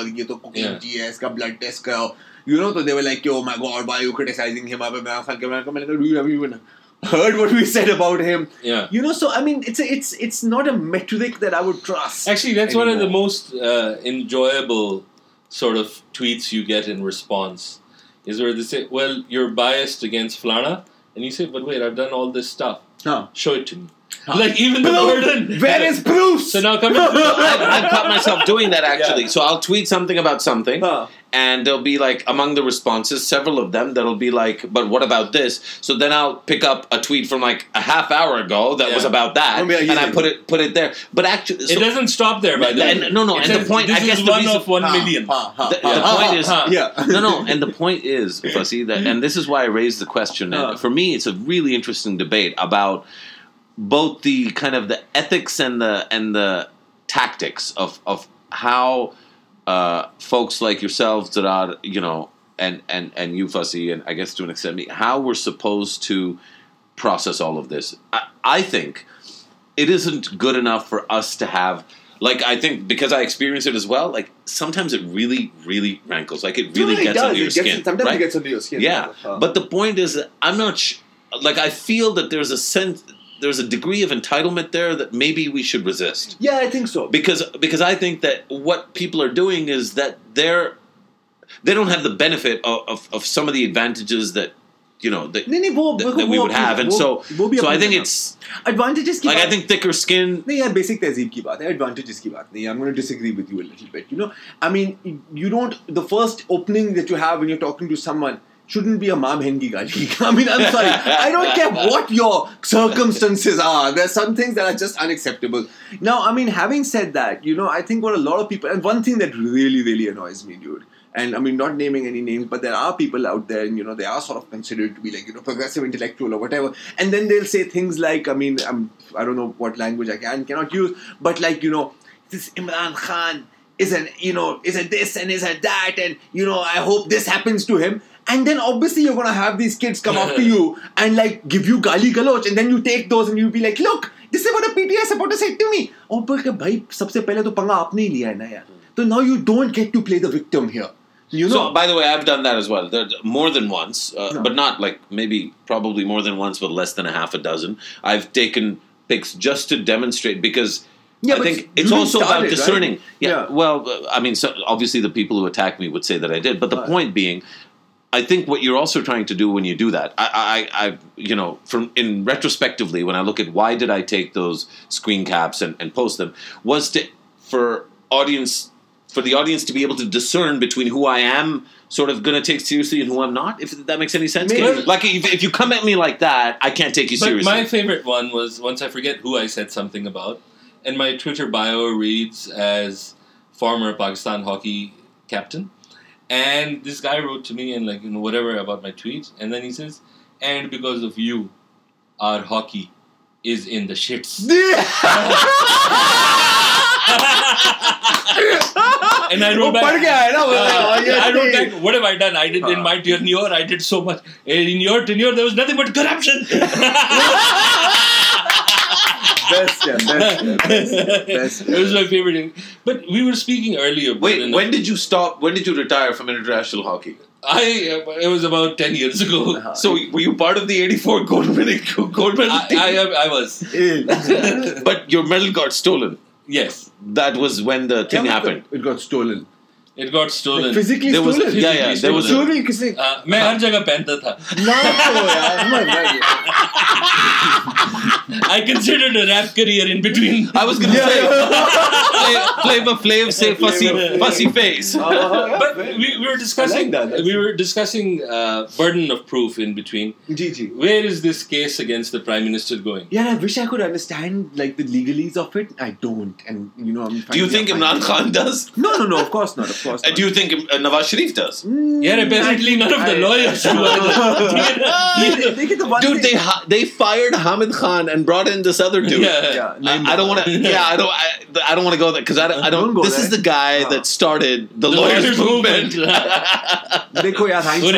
ye to cooking T S ka blood test ka. You know, so they were like, oh my God, why are you criticizing him? Do you have even heard what we said about him? Yeah. You know, so I mean, it's a, it's it's not a metric that I would trust. Actually, that's anymore. one of the most uh, enjoyable sort of tweets you get in response is where they say, "Well, you're biased against Flana," and you say, "But wait, I've done all this stuff. Huh. Show it to me." Huh. Like even the burden. Where is Bruce? So now, come. I've, I've caught myself doing that actually. Yeah. So I'll tweet something about something, huh. and there'll be like among the responses, several of them that'll be like, but what about this? So then I'll pick up a tweet from like a half hour ago that yeah. was about that, I mean, and I put it put it there. But actually, so, it doesn't stop there, by the way. And, no, no. It and says, the point, I guess, the reason, of one huh, million. Huh, huh, the, huh, the huh, point huh, is, huh. no, no. And the point is, Fasi, that, and this is why I raised the question. Huh. And for me, it's a really interesting debate about both the kind of the ethics and the and the tactics of of how. Uh, folks like yourselves, Zarrar, you know, and, and, and you, Fasi, and I guess to an extent me, how we're supposed to process all of this. I, I think it isn't good enough for us to have, like, I think because I experience it as well, like, sometimes it really, really rankles. Like, it really, really gets does. under it your gets, skin. Sometimes right? it gets under your skin. Yeah, uh, but the point is that I'm not, sh- like, I feel that there's a sense... there's a degree of entitlement there that maybe we should resist. Yeah, I think so. Because because I think that what people are doing is that they're they don't have the benefit of, of, of some of the advantages that you know that, no, no, that, no, that no, we would no, have, no, and no, so no, so I think no. it's advantages. Like I think thicker skin. No, yeah, basic tehzeeb ki baat hai. Advantages ki baat nahi. I'm going to disagree with you a little bit. You know, I mean, you don't the first opening that you have when you're talking to someone. Shouldn't be a maa behen ki gaali. I mean, I'm sorry. I don't care what your circumstances are. There are some things that are just unacceptable. Now, I mean, having said that, you know, I think what a lot of people... And one thing that really, really annoys me, dude. And I mean, not naming any names, but there are people out there and, you know, they are sort of considered to be like, you know, progressive intellectual or whatever. And then they'll say things like, I mean, I'm, I don't know what language I can cannot use, but like, you know, this Imran Khan isn't, you know, isn't this and isn't that and, you know, I hope this happens to him. And then obviously you're going to have these kids come up to you and like give you gali galoch. And then you take those and you'll be like, look, this is what a P T I supporter said to me. Oh, but bhai, sabse pehle to panga aapne hi liya hai na yaar. So now you don't get to play the victim here. You know? So, by the way, I've done that as well. More than once, uh, no. but not like maybe probably more than once, but less than a half a dozen. I've taken pics just to demonstrate because... Yeah, I think it's also started, about discerning. Right? Yeah. yeah. Well, I mean, so obviously the people who attack me would say that I did. But the right. point being... I think what you're also trying to do when you do that, I, I, I, you know, from in retrospectively, when I look at why did I take those screen caps and, and post them, was to for audience, for the audience to be able to discern between who I am sort of going to take seriously and who I'm not. If that makes any sense, Maybe. like if, if you come at me like that, I can't take you but seriously. My favorite one was once I forget who I said something about, and my Twitter bio reads as former Pakistan hockey captain. And this guy wrote to me and like, you know, whatever about my tweets. And then he says, and because of you, our hockey is in the shits. And I wrote back, uh, I wrote back, what have I done? I did in my tenure, I did so much. In your tenure, there was nothing but corruption. Best, yeah, best, yeah, best, yeah, best. It was my favorite thing. But we were speaking earlier. Wait, when know. did you stop? When did you retire from international hockey? I uh, it was about ten years ago. Uh-huh. So were you part of the eighty-four gold winning gold medal team? I, I, I was. But your medal got stolen. Yes, that was when the thing yeah, happened. It got stolen. It got stolen. Like physically there stolen? Was, physically yeah, yeah. There was stolen. Stolen. Uh, I had every place. I considered a rap career in between. I was going to yeah, say, yeah. Flavor Flav, say Fasi, Fasi Face. Uh, yeah, but we, we were discussing, like that, we were discussing uh, burden of proof in between. G G. Where is this case against the Prime Minister going? Yeah, I wish I could understand like the legalese of it. I don't. And you know, I'm Do you think Imran Khan does? No, no, no, of course not. Of course uh, do you think uh, Nawaz Sharif does? Mm, yeah, apparently none of I, the lawyers who are Dude, they ha- they fired Hamid Khan and brought in this other dude. Yeah, yeah, yeah. I, I don't want to. Yeah, I don't. I, I don't want to go there because I don't. I don't, don't go this there. Is the guy huh. that started the, the lawyers, lawyers movement. Dekho yaar, hindsight.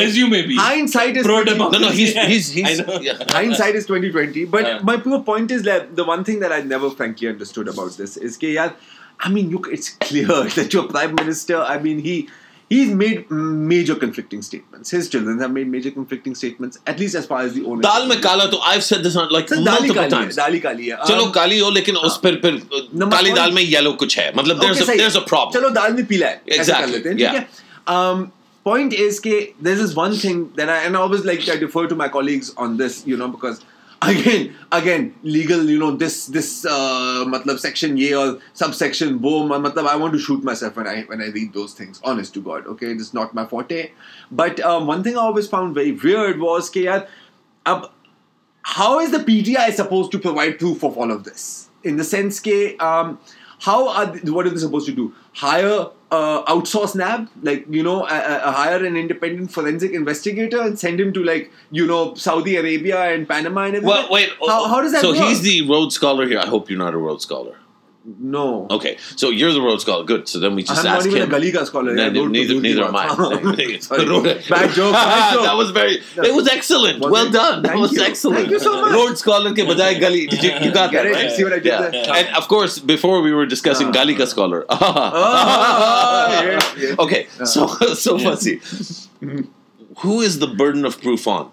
Hindsight is no, no. He's he's, he's yeah. Hindsight is twenty twenty. But yeah. my poor point is that the one thing that I never frankly understood about this is that yaar. I mean, look, it's clear that your Prime Minister, I mean, he he's made major conflicting statements. His children have made major conflicting statements, at least as far as the own... Dal mein kala to, I've said this on, like so multiple kali times. Hai, dali kali hai. Um, Chalo kali ho, lekin us per, per kali dal mein yellow kuch hai. Matlab, there's, okay, a, there's a problem. Chalo dal mein peela hai. Exactly, hai, yeah. Um, point is, ke, there's this one thing that I... And I always like, I defer to my colleagues on this, you know, because... Again, again, legal, you know, this, this, uh, matlab section ye or subsection wo, matlab, I want to shoot myself when I, when I read those things, honest to God, okay, this is not my forte. But um, one thing I always found very weird was, ke yaar, ab, how is the P T I supposed to provide proof of all of this? In the sense ke, um, how are, they, what are they supposed to do? Hire, uh, outsource N A B, like, you know, uh, uh, hire an independent forensic investigator and send him to, like, you know, Saudi Arabia and Panama and everything. Well, wait. How, how does that so work? So he's the Rhodes Scholar here. I hope you're not a Rhodes Scholar. No. Okay, so you're the Rhodes Scholar. Good. So then we just I'm ask him. I'm not even him. A Galiga Scholar. No, no, neither neither am I. Bad joke. Bad joke. That was very... No. It was excellent. Was well it? Done. Thank that was you. Excellent. Thank you so much. Rhodes Scholar ke bajaye Galiga. Did you, you got that, right? See what I did yeah. there? And of course, before we were discussing yeah. Galiga Scholar. Okay, so so Fasi. Who is the burden of proof on?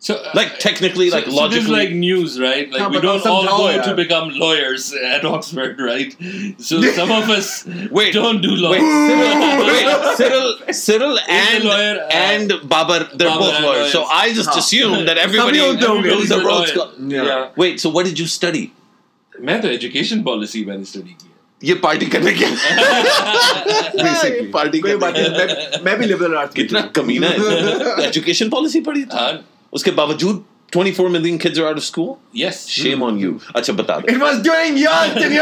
So, uh, like technically, so, like logically, so this is like news, right? Like no, we don't all go yeah. to become lawyers at Oxford, right? So some of us wait, don't do law. Wait, Cyril, wait, Cyril, Cyril and lawyer, and uh, Babar, they're Babar both lawyers. So I just huh. assume that everybody knows the road. Yeah. yeah. Wait, so what did you study? I the education policy when I studied. ये party करने के basically party कोई बात नहीं मैं भी liberal art कितना कमीना है एजुकेशन पॉलिसी पढ़ी थी उसके बावजूद twenty-four million kids are out of school? Yes. Shame mm. on you. Achha, bata do. It was during your tenure.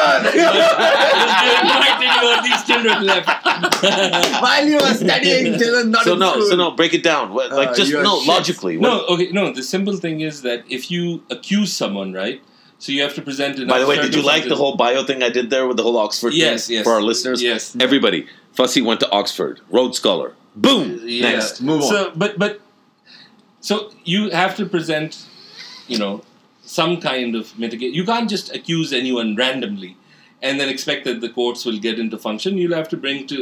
My tenure, these children left. While you were studying, children not so in no, school. So no, break it down. Like uh, just, no, shit. Logically. No, what? Okay, no, the simple thing is that if you accuse someone, right, so you have to present it. By the way, did you like the whole bio thing I did there with the whole Oxford yes, thing? Yes, yes. For our listeners? Yes. Everybody, Fasi went to Oxford. Rhodes Scholar. Boom. Yeah. Next. Move on. So, but, but, So you have to present, you know, some kind of mitigation. You can't just accuse anyone randomly and then expect that the courts will get into function. You'll have to bring to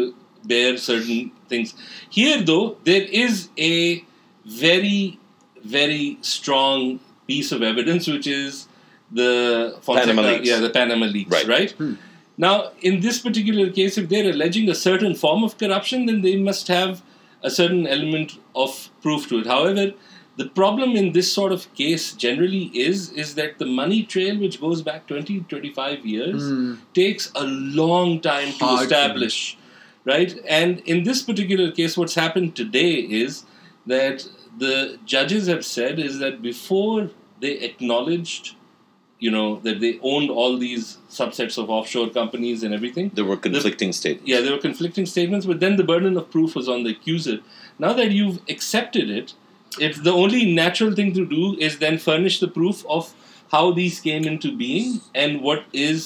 bear certain things. Here, though, there is a very, very strong piece of evidence, which is the Fonseca, Panama leaks. Yeah, the Panama leaks, right? right? Hmm. Now, in this particular case, if they're alleging a certain form of corruption, then they must have a certain element of proof to it. However, the problem in this sort of case generally is, is that the money trail, which goes back twenty, twenty-five years, mm. takes a long time to Hard establish, to right? And in this particular case, what's happened today is that the judges have said is that before they acknowledged, you know, that they owned all these subsets of offshore companies and everything. There were conflicting the, statements. Yeah, there were conflicting statements, but then the burden of proof was on the accuser. Now that you've accepted it, it's the only natural thing to do is then furnish the proof of how these came into being and what is,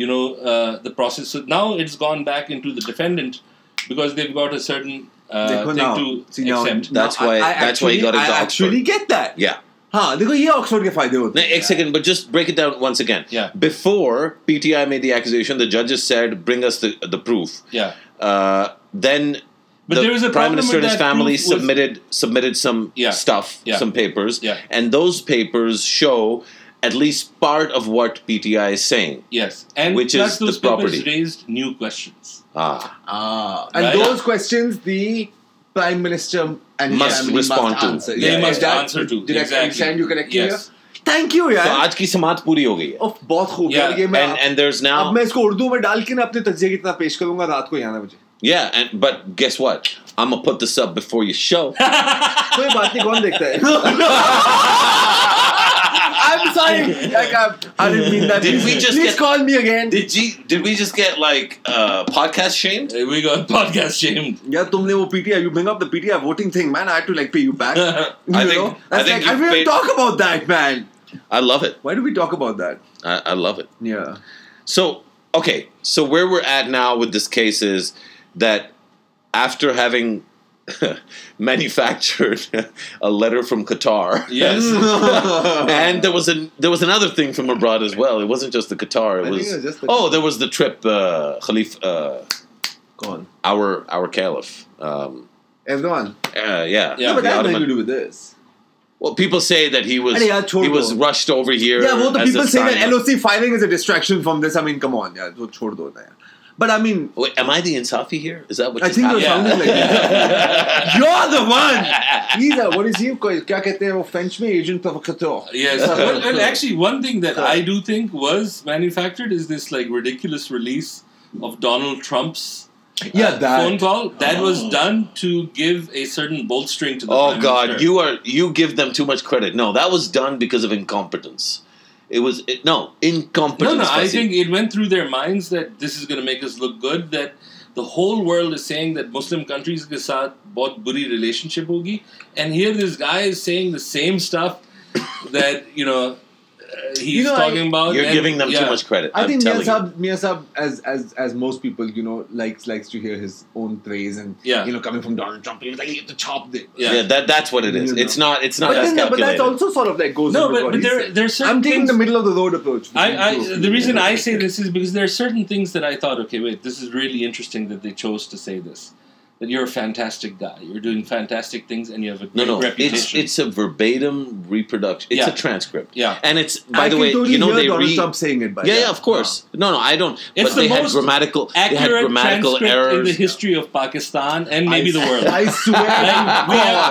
you know, uh, the process. So now it's gone back into the defendant because they've got a certain uh, thing now, to see, accept. Now, that's now, why. I, I that's actually, why he got into I Oxford. Actually get that. Yeah. Haan, dekho, ye Oxford ke fayde hote. No, yeah. Second, but just break it down once again. Yeah. Before P T I made the accusation, the judges said, "Bring us the the proof." Yeah. Uh, then, but the there was a prime minister and his family submitted was... submitted some yeah. stuff, yeah. some papers, yeah. and those papers show at least part of what P T I is saying. Yes, and which plus is those the papers property raised new questions. Ah, ah, and right? those questions the prime minister. And must yeah, respond must to. Answer. They yeah, must yeah. answer to. Did exactly. I understand you correctly? Yes. Thank you, yaar. So, आज की समात पूरी हो गई है. Oh, बहुत खूब. Yeah. And, and there's now. अब मैं इसको उर्दू में डाल के ना अपने तज़्ज़े की तरह पेश करूँगा रात को यहाँ ना मुझे. Yeah, and but guess what? I'm gonna put this up before your show. कोई बात नहीं कौन देखता है? I'm sorry. Like, I'm, I didn't mean that. Did please, we just please get, call me again. Did, you, did we just get like uh, podcast shamed? We got podcast shamed. Yeah, तुमने वो P T I. You bring up the P T I voting thing, man. I had to like pay you back. You I know? Think. That's I think like, I we paid... talk about that, man. I love it. Why do we talk about that? I, I love it. Yeah. So okay, so where we're at now with this case is that after having manufactured a letter from Qatar. Yes. And there was a there was another thing from abroad as well. It wasn't just the Qatar. It I was, think it was just the oh, there was the trip uh, Khalif uh, go on. Our our caliph. Um Erdogan. Uh, yeah. yeah. No, but that had nothing to do with this. Well, people say that he was yeah, he was rushed over here. Yeah, well, the people say that L O C filing is a distraction from this. I mean, come on. Yeah, chhod do na. But I mean... Wait, am I the Insafi here? Is that what you're talking about? I think you're sounding like that. You're the one! He's a... What is he? Kya kehte hai wo French mein? Agent of Qatar. Yes. Well, well, actually, one thing that I do think was manufactured is this like ridiculous release of Donald Trump's uh, yeah, that. phone call. That oh. was done to give a certain bolt string to the Oh, Prime God. Minister. You are you give them too much credit. No, that was done because of incompetence. It was, it, no, incompetence. No, no, I think it went through their minds that this is going to make us look good, that the whole world is saying that Muslim countries ke saath bahut buri relationship hogi. And here this guy is saying the same stuff that, you know, uh, he's you know, talking I, about. You're and, giving them yeah. too much credit. I I'm think Mia Saab, Mia Saab as, as, as most people, you know, likes likes to hear his own praise. And, yeah. you know, coming from Donald Trump, he was like, you have to chop this. Yeah, yeah that, that's what it is. You know. It's not It's not but as then, calculated. But that's also sort of like goes no, but, but there, there are certain I'm taking things, the middle of the road approach. I, I, I, the reason I say this is because there are certain things that I thought, okay, wait, this is really interesting that they chose to say this. That you're a fantastic guy. You're doing fantastic things and you have a great no, no. reputation. It's, it's a verbatim reproduction. It's yeah. a transcript. Yeah. And it's, by I the way, totally you know, they read... stop saying it by Yeah, that. yeah, of course. Wow. No, no, I don't. It's but the they, most had grammatical, accurate they had grammatical errors. in the history of Pakistan and maybe I, the world. I swear. we, have,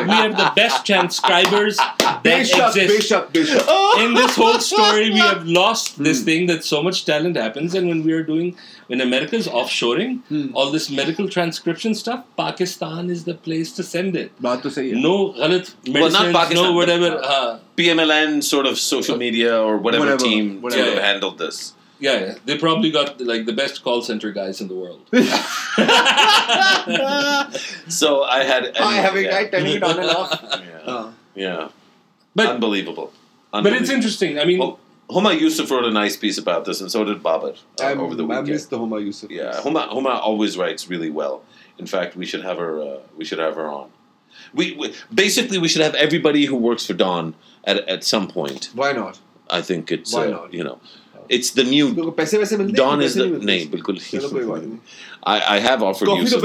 we have the best transcribers that Bishop, exist. Bishop, Bishop, Bishop. In this whole story, we have lost this hmm. thing that so much talent happens. And when we are doing... When America's offshoring, hmm. all this medical transcription stuff, Pakistan is the place to send it. Baat to sahi hai. No galat medicines, well, not Pakistan, no whatever. Uh, P M L N sort of social media or whatever, whatever team whatever. Sort yeah. of handled this. Yeah, yeah, they probably got like the best call center guys in the world. so I had... Anyway, I have a yeah. guy turning it on and off. Yeah, uh. yeah. But, unbelievable. Unbelievable. But it's interesting, I mean... Oh. Huma Yusuf wrote a nice piece about this, and so did Babar uh, over the weekend. I missed the Huma Yusuf. Yeah, Huma, Huma always writes really well. In fact, we should have her. Uh, we should have her on. We, we basically we should have everybody who works for Dawn at at some point. Why not? I think it's Why uh, not? you know, it's the new Dawn is the name. I I have offered Yusuf.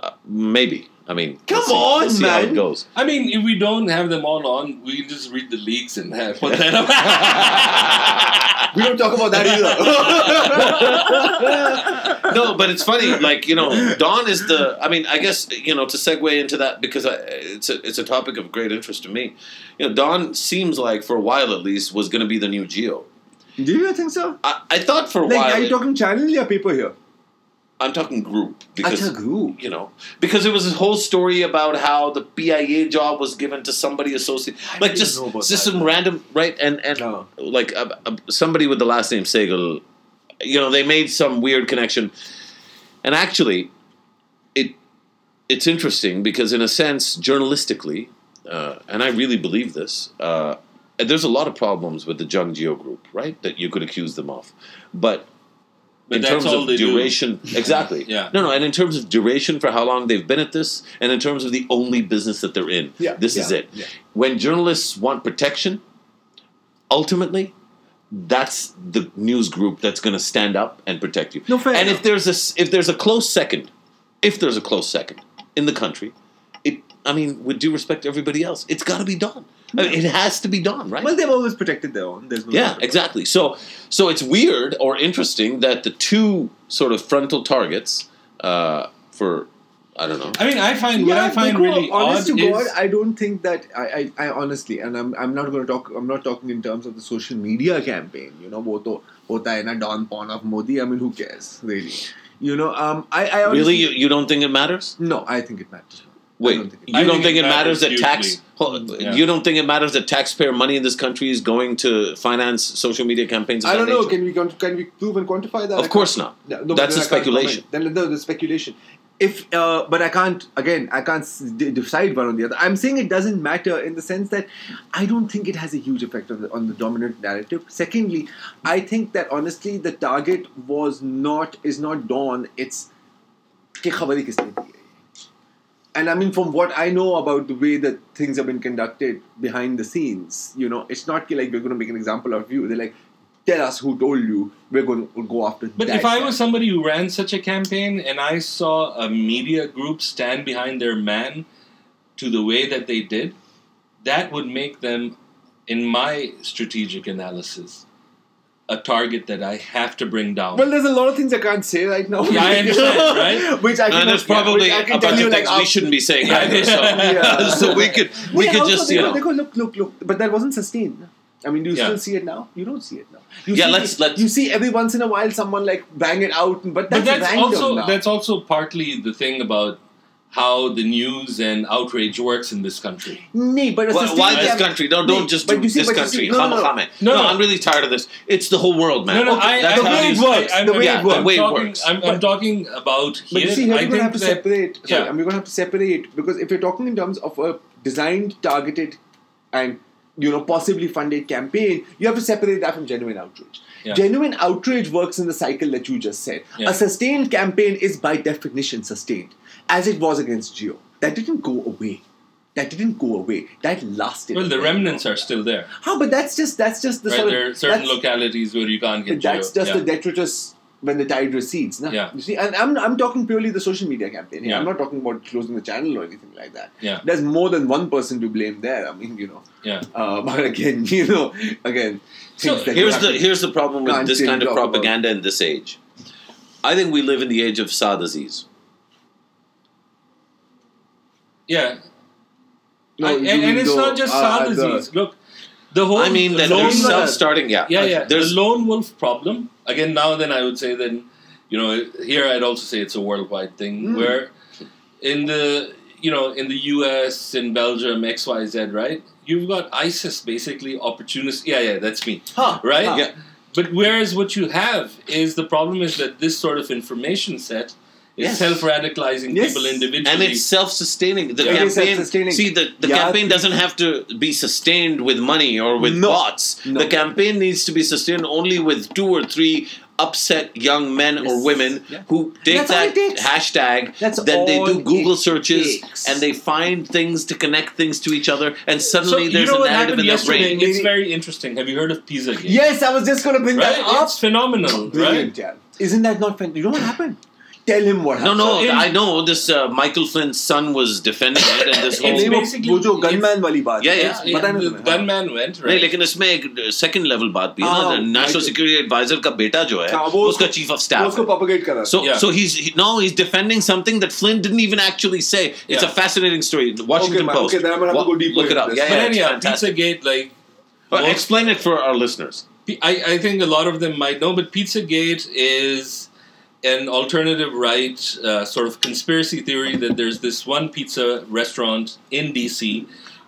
Uh, maybe. I mean, come see, on, see man. How it goes. I mean, if we don't have them all on, we can just read the leaks and have put that up. We don't talk about that either. No, but it's funny. Like, you know, Dawn is the. I mean, I guess, you know, to segue into that because I, it's a, it's a topic of great interest to me. You know, Dawn seems like for a while at least was going to be the new Geo. Do you think so? I, I thought for a like, while. Are you it, talking channel or people here? I'm talking group because group. you know because it was this whole story about how the P I A job was given to somebody associated like just, just some random right and and no. like uh, uh, somebody with the last name Segal, you know they made some weird connection, and actually, it it's interesting because in a sense journalistically, uh, and I really believe this. Uh, there's a lot of problems with the Jung Geo group, right? That you could accuse them of, but. But in terms of duration, do. exactly. yeah. No, no, and in terms of duration for how long they've been at this, and in terms of the only business that they're in, yeah. this yeah. is it. Yeah. When journalists want protection, ultimately, that's the news group that's going to stand up and protect you. No, fair and enough. if there's a if there's a close second, if there's a close second in the country, it. I mean, with due respect to everybody else, it's got to be done. I mean, it has to be done, right? Well, they've always protected their own. There's no yeah, exactly. So, so it's weird or interesting that the two sort of frontal targets uh, for, I don't know. I mean, I find yeah, what I find really honest odd to God, is I don't think that I, I, I honestly, and I'm, I'm not going to talk. I'm not talking in terms of the social media campaign. You know, wo to hota hai na Don Pawn of Modi. I mean, who cares really? You know, um, I, I honestly, really you, you don't think it matters? No, I think it matters. Wait, don't you I don't think, think it matters, matters that tax? Yeah. You don't think it matters that taxpayer money in this country is going to finance social media campaigns? Of I don't that know. Nature? Can we can we prove and quantify that? Of course not. No, no, that's a speculation. Then no, the speculation. If uh, but I can't again. I can't d- decide one on the other. I'm saying it doesn't matter in the sense that I don't think it has a huge effect on the, on the dominant narrative. Secondly, I think that honestly the target was not is not Dawn. It's ki khabari kisne di hai. And I mean, from what I know about the way that things have been conducted behind the scenes, you know, it's not like we're going to make an example of you. They're like, tell us who told you. We're going to go after but that. But if I guy. was somebody who ran such a campaign and I saw a media group stand behind their man to the way that they did, that would make them, in my strategic analysis, a target that I have to bring down. Well, there's a lot of things I can't say right now. Yeah, I understand, right? Which I can. And there's probably yeah, a bunch of things like, we shouldn't be saying either. So, yeah. so we could, we yeah, could also, just, you know, go, look, look, look. But that wasn't sustained. I mean, do you yeah. still see it now? You don't see it now. You yeah, see let's it, let's. You see every once in a while someone like bang it out, but that's, but that's also now. That's also partly the thing about how the news and outrage works in this country. Nee, but well, why this have, country? No, nee, don't just do see, this country. See, no, no, no. No, no, no, I'm really tired of this. It's the whole world, man. No, no, okay, I, that's I, the, how way it works. I, I, the way yeah, it works. The way it works. I'm, I'm talking about here. But you see, here we're going to have to separate. Sorry, I'm going to have to separate because if you're talking in terms of a designed, targeted, and you know, possibly funded campaign, you have to separate that from genuine outrage. Yeah. Genuine outrage works in the cycle that you just said. Yeah. A sustained campaign is by definition sustained, as it was against Geo. That didn't go away. That didn't go away. That lasted. Well, the remnants are still there. How? Oh, but that's just that's just the right, sort of, there are certain localities where you can't get. That's Geo. Just yeah. the detritus when the tide recedes. Nah. Yeah. You see, and I'm I'm talking purely the social media campaign here. Yeah. I'm not talking about closing the channel or anything like that. Yeah. There's more than one person to blame there. I mean, you know. Yeah. Uh, but again, you know, again. So here's the here's the problem with this kind of propaganda in this age. I think we live in the age of Saad Aziz. Yeah. No, I, and, and it's not just Saad Aziz. Look, the whole. I mean, that there's self-starting. Yeah. Yeah, yeah. There's the lone wolf problem. Again, now and then I would say that, you know, here I'd also say it's a worldwide thing mm. where in the, you know, in the U S, in Belgium, X Y Z, right? You've got ISIS basically opportunist. Yeah, yeah, that's me. Huh. Right? Huh. Yeah. But whereas what you have is the problem is that this sort of information set is yes. self-radicalizing yes. people individually. And it's self-sustaining. The yeah. campaign, self-sustaining. See, the, the yeah. campaign doesn't have to be sustained with money or with no. bots. No. The campaign needs to be sustained only with two or three upset young men yes. or women yeah. who take that hashtag. That's then they do Google searches takes. And they find things to connect things to each other and suddenly so, there's a narrative in their brain. It's very interesting. Have you heard of Pizza Gate? Yes, I was just going to bring right? that up. It's phenomenal. Brilliant, right? Yeah. Isn't that not phenomenal? You know what happened? Tell him what happened. No, no, so I know this uh, Michael Flynn's son was defending it and this whole... It's basically... Wo jo gunman wali baat. Yeah, yeah. yeah, yeah the gunman went, right? Nahin, lekin isme ek second level baat bhi hai na. National Security Advisor ka beta jo hai, uska chief of staff. Usko propagate kar raha. So, yeah. so he's... He, no, he's defending something that Flynn didn't even actually say. It's yeah. a fascinating story. Washington okay, Post. Okay, then I'm going to go deep. Look it up. Yeah, yeah, but yeah, Pizzagate, like... Well, explain it for our listeners. I, I think a lot of them might know, but Pizzagate is... an alternative right uh, sort of conspiracy theory that there's this one pizza restaurant in D C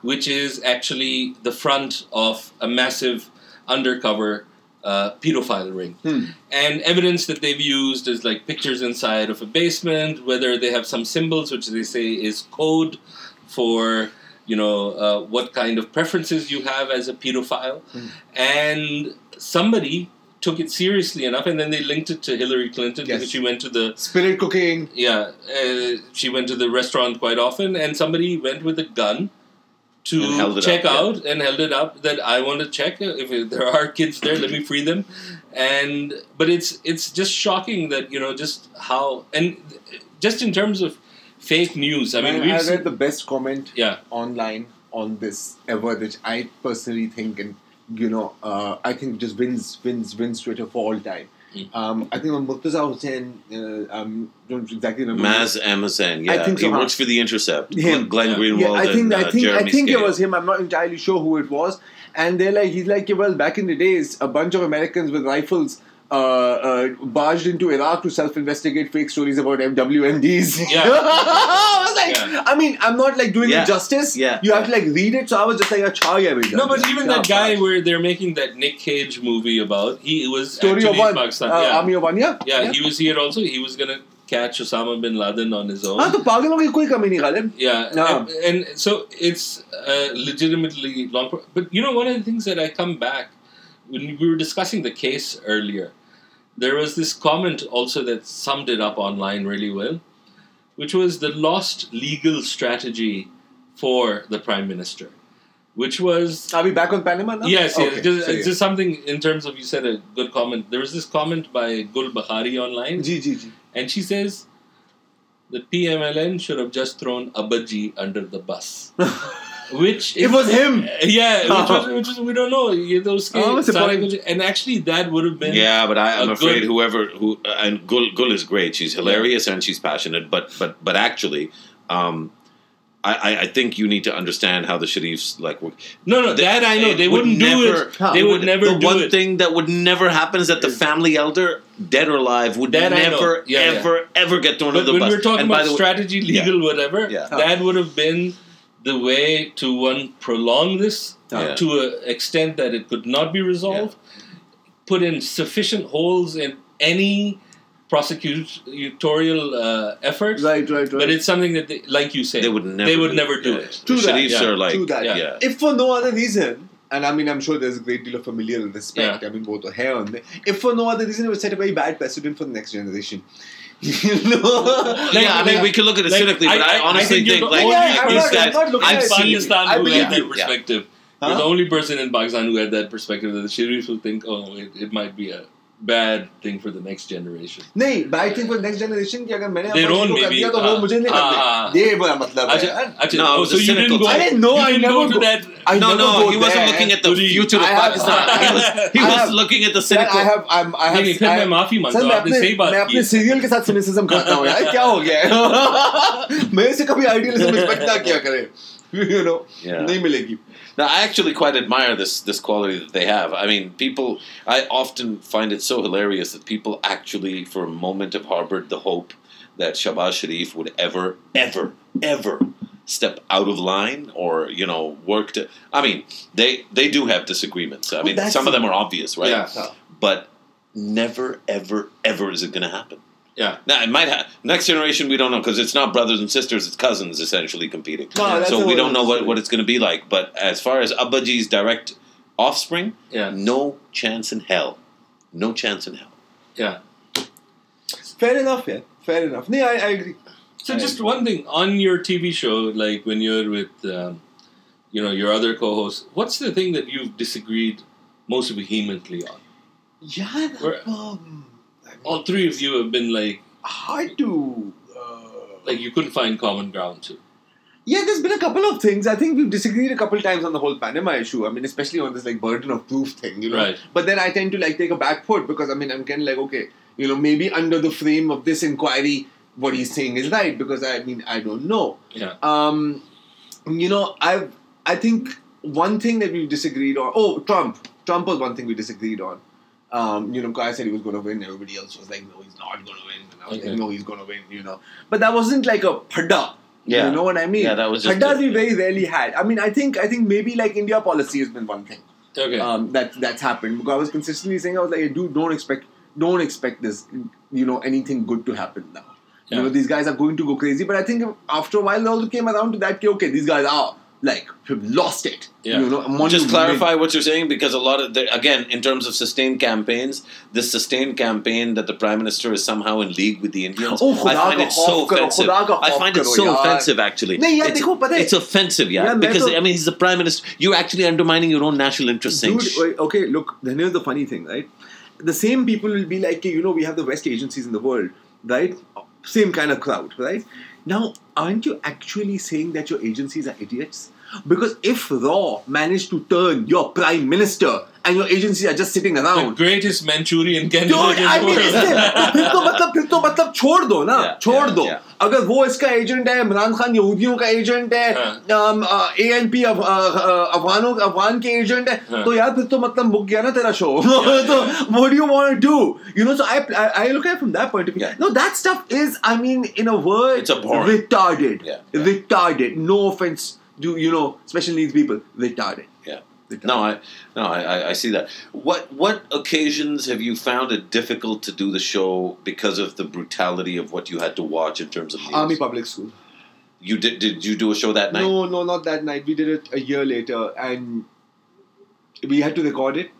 which is actually the front of a massive undercover uh, pedophile ring. Hmm. And evidence that they've used is like pictures inside of a basement, whether they have some symbols, which they say is code for, you know, uh, what kind of preferences you have as a pedophile. Hmm. And somebody... took it seriously enough, and then they linked it to Hillary Clinton yes. because she went to the... Spirit cooking. Yeah. Uh, she went to the restaurant quite often, and somebody went with a gun to check up, out yeah. and held it up that I want to check if there are kids there, let me free them. And But it's it's just shocking that, you know, just how... And just in terms of fake news, I mean... I, we've I read seen, the best comment yeah. online on this ever, which I personally think... and. You know, uh, I think just wins, wins, wins Twitter for all time. Mm. Um, I think on Murtaza Hussain, uh, um, don't exactly remember. Maz Amazan, yeah. I think so, he huh? works for The Intercept. Him. Glenn yeah. Greenwald yeah, I think, and uh, I think, Jeremy I think Scale. It was him. I'm not entirely sure who it was. And they're like, he's like, yeah, well, back in the days, a bunch of Americans with rifles uh, uh, barged into Iraq to self-investigate fake stories about M W M Ds. Yeah. I was like, yeah. I mean, I'm not like doing yeah. it justice. Yeah. You have to like read it. So I was just like, achha, no, but even yeah, that guy gosh. Where they're making that Nick Cage movie about, he was story of one, uh, yeah. Army of one, yeah. yeah. Yeah, he was here also. He was gonna catch Osama bin Laden on his own. Ah, so pagalon ki koi kami nahi Ghalib. Yeah, no. and, and so it's uh, legitimately long. Pro- but you know, one of the things that I come back when we were discussing the case earlier. There was this comment also that summed it up online really well, which was the lost legal strategy for the Prime Minister, which was... Are we back on Panama now? Yes, okay. yes. Just, so, yeah. just something in terms of, you said a good comment. There was this comment by Gul Bukhari online. Ji, ji, ji. And she says, the P M L N should have just thrown Abba Ji under the bus. which it is, was him. Yeah, which, was, which is we don't know. Oh, and actually, that would have been. Yeah, but I, I'm afraid good. whoever who and Gul Gul is great. She's hilarious yeah. and she's passionate. But but but actually. Um, I, I think you need to understand how the Sharifs like work. No, no, they, that I know. They wouldn't would never, do it. They would, would never do it. The one thing that would never happen is that the family elder, dead or alive, would that never, yeah, ever, yeah. ever get thrown under the when bus. When we're talking and about strategy, way, legal, yeah. whatever, yeah. that would have been the way to, one, prolong this yeah. to an extent that it could not be resolved, yeah. put in sufficient holes in any... prosecutorial uh, efforts, right, right, right. But it's something that, they, like you say, they would never, they would do, never do yeah. it. True that, Sharifs yeah. are like, True that. Yeah. Yeah. If for no other reason, and I mean, I'm sure there's a great deal of familial respect. Yeah. I mean, both are hair on there. If for no other reason, it would set a very bad precedent for the next generation. You know, like, yeah, I mean, like, we can look at it cynically, like, but I, I honestly I think, think like, yeah, I'm not, that I'm not I've seen Pakistan who had that perspective. Yeah. Huh? You're the only person in Pakistan who had that perspective that the Sharifs would think, oh, it, it might be a bad thing for the next generation. No, bad thing for the next generation. If I have done it, तो वो मुझे नहीं करते. ये बड़ा मतलब है. No, so you didn't go. I didn't know. I never go. No, no, he wasn't looking at the future of Pakistan. He was looking at the cynical. I have, I'm, I have. नहीं फिर मैं माफी मांगता हूँ. आपने सही बात की. मैं अपने सीरियल के साथ cynicism करता हूँ यार. क्या हो गया? मैं इसे कभी idealism expect ना किया करे. You know, नहीं मिलेगी. Now, I actually quite admire this this quality that they have. I mean, people, I often find it so hilarious that people actually, for a moment, have harbored the hope that Shahbaz Sharif would ever, ever, ever step out of line or, you know, work to... I mean, they, they do have disagreements. I mean, well, some of them are obvious, right? Yeah. But never, ever, ever is it going to happen. Yeah. Now, it might ha- next generation, we don't know, because it's not brothers and sisters, it's cousins essentially competing. No, so we don't know what, what it's going to be like. But as far as Abbaji's direct offspring, yeah. no chance in hell. No chance in hell. Yeah. Fair enough, yeah. Fair enough. Yeah, I, I agree. So I just agree. One thing, on your T V show, like when you're with, um, you know, your other co-hosts, what's the thing that you've disagreed most vehemently on? Yeah, that, um... all three of you have been like hard to uh, like you couldn't find common ground to. Yeah, there's been a couple of things. I think we've disagreed a couple times on the whole Panama issue. I mean, especially on this like burden of proof thing, you know. Right. But then I tend to like take a back foot because I mean I'm kind of like okay, you know, maybe under the frame of this inquiry, what he's saying is right because I mean I don't know. Yeah. Um, you know, I I think one thing that we've disagreed on. Oh, Trump. Trump was one thing we disagreed on. Um, you know, because I said he was going to win. Everybody else was like, no, he's not going to win. And I was okay. like, no, he's going to win, you know. But that wasn't like a phadda. Yeah. You know what I mean? Yeah, that was just... Phaddas we very rarely had. I mean, I think I think maybe like India policy has been one thing. Okay. Um, that, that's happened. Because I was consistently saying, I was like, hey, dude, don't expect, don't expect this, you know, anything good to happen now. Yeah. You know, these guys are going to go crazy. But I think after a while, it also came around to that, okay, these guys are... like, we've lost it. Yeah. You know, just clarify what you're saying, because a lot of, the, again, in terms of sustained campaigns, this sustained campaign that the Prime Minister is somehow in league with the Indians, oh, I find it so offensive. I find it so offensive, actually. It's, it's offensive, yeah, because, I mean, he's the Prime Minister. You're actually undermining your own national interest. Dude, okay, look, here's the funny thing, right? The same people will be like, hey, you know, we have the best agencies in the world, right? Same kind of crowd, right? Now, aren't you actually saying that your agencies are idiots? Because if Raw managed to turn your Prime Minister and your agencies are just sitting around... The greatest Manchurian candidate in the world. Dude, I mean, then, then, then, then, छोड़ दो ना, छोड़ दो. अगर वो इसका agent है, इमरान खान यहूदियों का एजेंट है, A N P अफगानों अफगान के एजेंट है, तो यार फिर तो मतलब मुक गया ना तेरा show. So what do you want to do? You know, so I, I I look at it from that point of view. Yeah. No, that stuff is, I mean, in a word, it's abhorrent. Retarded. Yeah. Yeah. Retarded. No offense. Do you know special needs people? Retarded. Yeah. Retarded. No, I no, I, I see that. What what occasions have you found it difficult to do the show because of the brutality of what you had to watch in terms of news? Army Public School. You did? Did you do a show that night? No, no, not that night. We did it a year later, and we had to record it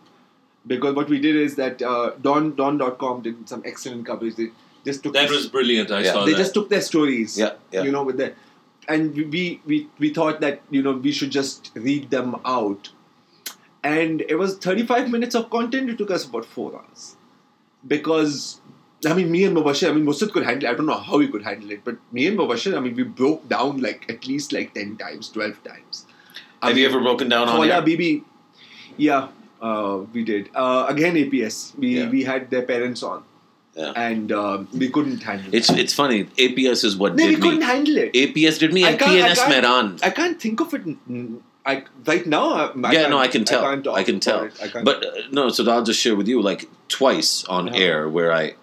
because what we did is that uh, Dawn Dawn dot com did some excellent coverage. They just took that was st- brilliant. I yeah. saw they that. They just took their stories. Yeah, yeah. You know, with their. And we, we we thought that, you know, we should just read them out. And it was thirty-five minutes of content. It took us about four hours. Because, I mean, me and Mubashir, I mean, Wusat could handle it. I don't know how he could handle it. But me and Mubashir, I mean, we broke down like at least like ten times, twelve times. Have you ever broken down on Khola Bibi? Yeah, uh, we did. Uh, again, A P S. We yeah. we had their parents on. Yeah. And uh, we couldn't handle it. It's it's funny. A P S is what no, did we me. No, we couldn't handle it. A P S did me and P N S Mehran. I can't think of it I, right now. I, I yeah, no, I can tell. I, can't I can tell. I can't. But uh, no, so I'll just share with you like twice on uh-huh. air where I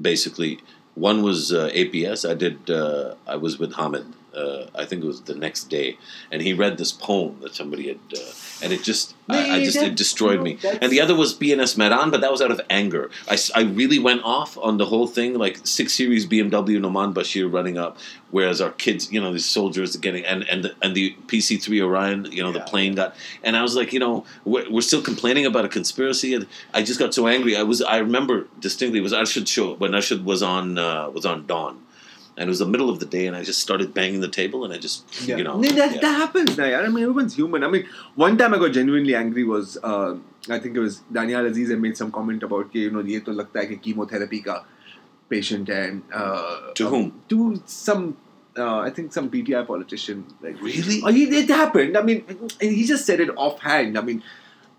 basically, one was uh, A P S. I did, uh, I was with Hamid. Uh, I think it was the next day, and he read this poem that somebody had, uh, and it just, no, I, I just, it destroyed no, me. And the other was P N S Mehran, but that was out of anger. I, I really went off on the whole thing, like six series B M W Noman Bashir running up, whereas our kids, you know, these soldiers are getting, and and the, and the P C three Orion, you know, yeah. the plane got, and I was like, you know, we're, we're still complaining about a conspiracy, and I just got so angry. I was, I remember distinctly, it was Arshad show when Arshad was on, uh, was on Dawn. And it was the middle of the day, and I just started banging the table, and I just, yeah. you know. No, that, yeah. that happens. Nah, I mean, everyone's human. I mean, one time I got genuinely angry was, uh, I think it was Daniel Aziz had made some comment about, you know, ye to lagta hai ki chemotherapy ka patient hai. And, uh, to whom? To some, uh, I think some P T I politician. Like, really? Oh, he, it happened. I mean, he just said it offhand. I mean,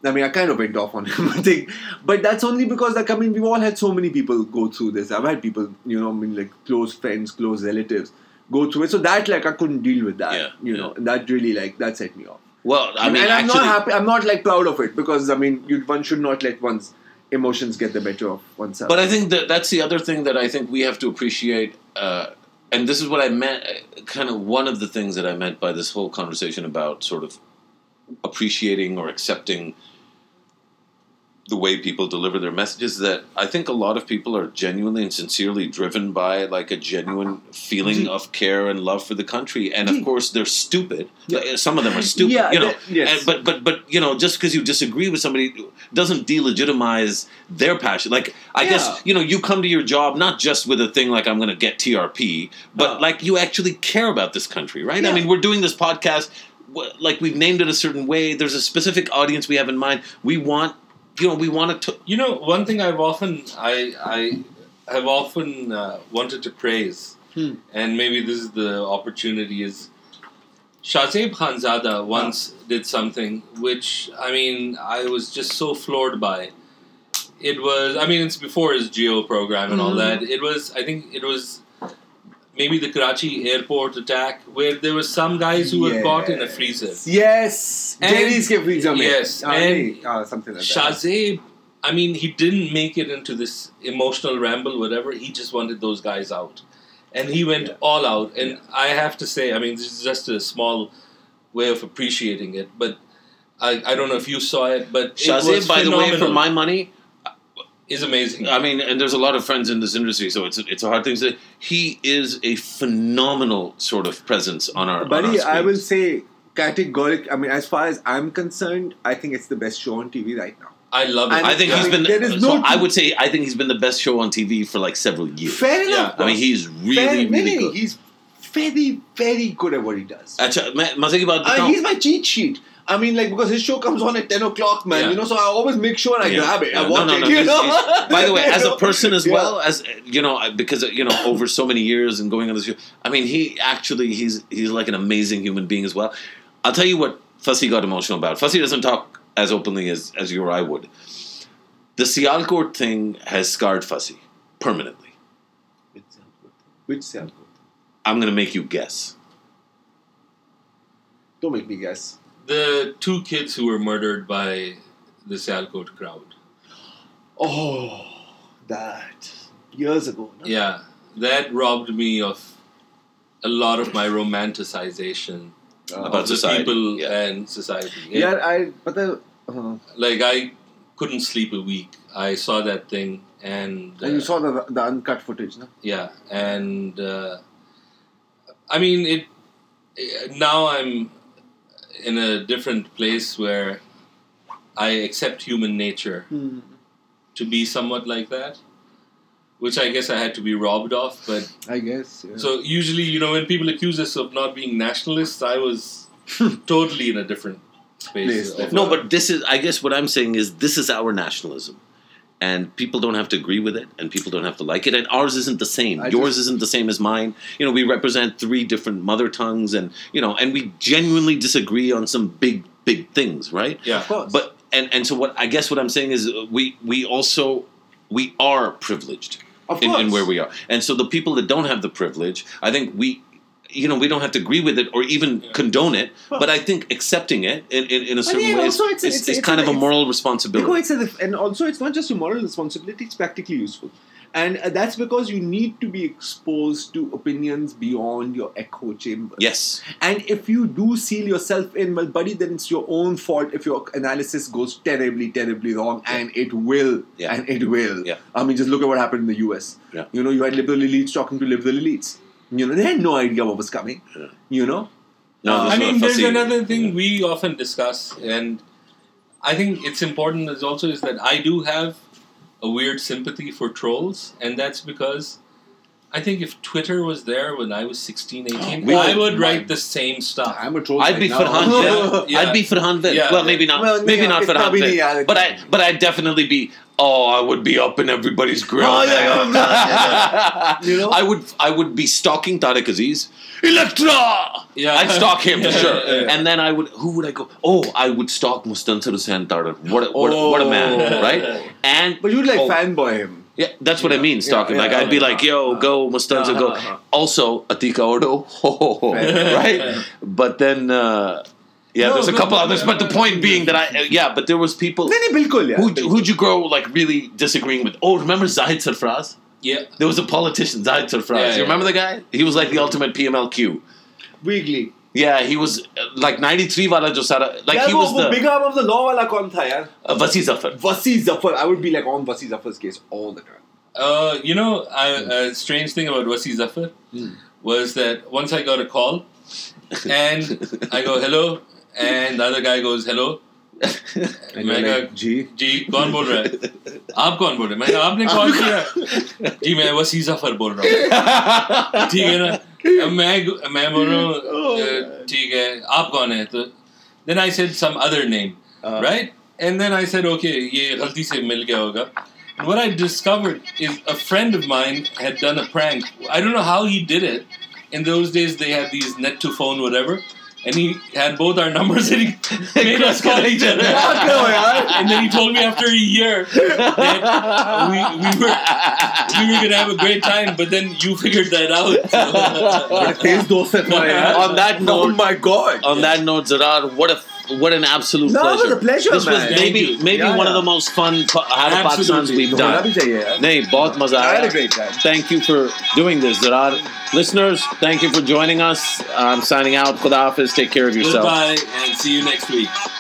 I mean, I kind of went off on him, I think. But that's only because, like, I mean, we've all had so many people go through this. I've had people, you know, I mean, like, close friends, close relatives go through it. So that, like, I couldn't deal with that, yeah, you yeah. know. That really, like, that set me off. Well, I mean, and I'm actually, not happy. I'm not, like, proud of it because, I mean, you, one should not let one's emotions get the better of oneself. But I think that that's the other thing that I think we have to appreciate. Uh, and this is what I meant, kind of one of the things that I meant by this whole conversation about sort of appreciating or accepting the way people deliver their messages, that I think a lot of people are genuinely and sincerely driven by like a genuine feeling of care and love for the country. And of course they're stupid. Yeah. Some of them are stupid, yeah, you know, that, yes. and, but, but, but, you know, just because you disagree with somebody doesn't delegitimize their passion. Like, I yeah. guess, you know, you come to your job, not just with a thing like I'm going to get T R P, but uh. like you actually care about this country, right? Yeah. I mean, we're doing this podcast, like we've named it a certain way. There's a specific audience we have in mind. We want, you know, we want to. T- you know, one thing I've often, I, I have often uh, wanted to praise, hmm. and maybe this is the opportunity, is Shahzeb Khanzada once yeah. did something which, I mean, I was just so floored by. It was, I mean, it's before his Geo program and mm-hmm. all that. It was, I think it was maybe the Karachi airport attack where there were some guys who yes. were caught in a freezer. Yes. Jerry's ke freezer mein. Yes. Uh, and uh, something like Shahzeb, that. I mean, he didn't make it into this emotional ramble, whatever. He just wanted those guys out. And he went yeah. all out. And yeah. I have to say, I mean, this is just a small way of appreciating it. But I, I don't know if you saw it, but Shahzeb, it was by phenomenal. The way, for my money, is amazing. I mean, and there's a lot of friends in this industry, so it's it's a hard thing to say. He is a phenomenal sort of presence on our Buddy, on our I will say categorically, I mean, as far as I'm concerned, I think it's the best show on T V right now. I love it. And I think he's I mean, been. There is so no I would say I think he's been the best show on T V for like several years. Fair enough. Yeah. I mean, he's really, Fair, really many. good. He's very, very good at what he does. Achha, ma- uh, he's my cheat sheet. I mean, like, because his show comes on at ten o'clock, man, yeah. you know, so I always make sure I yeah. grab it. Yeah. I watch no, no, it, no. you know. He's, he's, by the way, as a person as yeah. well, as, you know, because, you know, over so many years and going on this show, I mean, he actually, he's he's like an amazing human being as well. I'll tell you what Fasi got emotional about. Fasi doesn't talk as openly as, as you or I would. The Sialkot thing has scarred Fasi permanently. Which Sialkot? Which Sialkot? I'm going to make you guess. Don't make me guess. The two kids who were murdered by the Sialkot crowd. Oh, that. Years ago. No? Yeah. That robbed me of a lot of my romanticization uh, about society. people yeah. and society. Yeah, yeah I... But the, uh, like, I couldn't sleep a week. I saw that thing and... Uh, and you saw the, the uncut footage, no? Yeah. And, uh, I mean, it... Now I'm... in a different place where I accept human nature mm. to be somewhat like that, which I guess I had to be robbed of. But I guess yeah. so. Usually, you know, when people accuse us of not being nationalists, I was totally in a different space. Please, no, but this is. I guess what I'm saying is this is our nationalism. And people don't have to agree with it, and people don't have to like it. And ours isn't the same. I Yours just, isn't the same as mine. You know, we represent three different mother tongues, and you know, and we genuinely disagree on some big, big things, right? Yeah, of course. But and, and so what I guess what I'm saying is we we also we are privileged of in, in where we are, and so the people that don't have the privilege, I think we. You know, we don't have to agree with it or even yeah. condone it, well, but I think accepting it in, in, in a certain yeah, way is, it's, is, it's, is it's, kind it's, of a moral responsibility. A, and also, it's not just a moral responsibility, it's practically useful. And uh, that's because you need to be exposed to opinions beyond your echo chamber. Yes. And if you do seal yourself in, well, buddy, then it's your own fault if your analysis goes terribly, terribly wrong. Yeah. And it will. Yeah. And it will. Yeah. I mean, just look at what happened in the U S. Yeah. You know, you had liberal elites talking to liberal elites. You know, they had no idea what was coming, yeah. you know? No, uh, I mean, there's another thing yeah. we often discuss, and I think it's important is also is that I do have a weird sympathy for trolls, and that's because I think if Twitter was there when I was sixteen, eighteen, oh, we, I would write the same stuff. I'm a troll. I'd right be Farhan yeah. I'd be Farhan Vel. Yeah. Well, maybe not. Well, maybe yeah, not Farhan Vel. But, I, but I'd definitely be... Oh, I would be up in everybody's grill. Oh, yeah, yeah. You know? I would I would be stalking Tariq Aziz. Electra! Yeah. I'd stalk him for sure. Yeah, yeah. And then I would, who would I go? Oh, I would stalk Mustansar Hussain Tariq. What, what, oh. what a man, right? And But you'd like oh, fanboy him. Yeah, that's what yeah. I mean, stalking. Yeah, yeah, like, yeah, I'd be yeah. like, yo, uh, go, Mustansar, uh, go. Uh, also, Atika Ordo, ho, ho, ho, right? Yeah. But then... Uh, Yeah, no, there's a couple no, others, no, but the point no, being that I, uh, yeah, but there was people no, no, yeah. who who'd you grow like really disagreeing with. Oh, remember Zahid Sarfraz? Yeah, there was a politician, Zahid Sarfraz. Yeah, yeah. You remember the guy? He was like the ultimate P M L Q. Wiggly. Yeah, he was uh, like ninety-three wala jo sara like yeah, he wo, was wo the big arm of the law wala kaun tha yaar? Uh, Wasi Zafar. Wasi Zafar. I would be like on Wasi Zafar's case all the time. Uh, you know, a uh, strange thing about Wasi Zafar mm. was that once I got a call, and I go hello. And the other guy goes, hello. And मैं like, जी? जी, कौन बोल रहा है? आप कौन बोल रहे हैं? मैं कहा, आपने कॉल किया? जी, मैं वसी ज़फ़र बोल रहा हूँ. ठीक है ना? अब मैं मैं बोल रहा हूँ, ठीक है, आप कौन हैं? तो then I said some other name, uh, right? And then I said, okay, ये गलती से मिल गया होगा. And what I discovered is a friend of mine had done a prank. I don't know how he did it. In those days, they had these net to phone, whatever. And he had both our numbers and he made us call each other. And then he told me after a year that we, we were we were going to have a great time, but then you figured that out. On that note, oh my God. On that note, Zarrar, what a What an absolute no, pleasure. It was a pleasure, this man. Was maybe maybe yeah, one yeah. of the most fun po- How to Pakistans we've done. Nahi, bahut maza aaya. I had a great time. Thank you for doing this, Zarrar. Listeners, thank you for joining us. I'm signing out. Khuda Hafiz. Take care of yourself. Goodbye, and see you next week.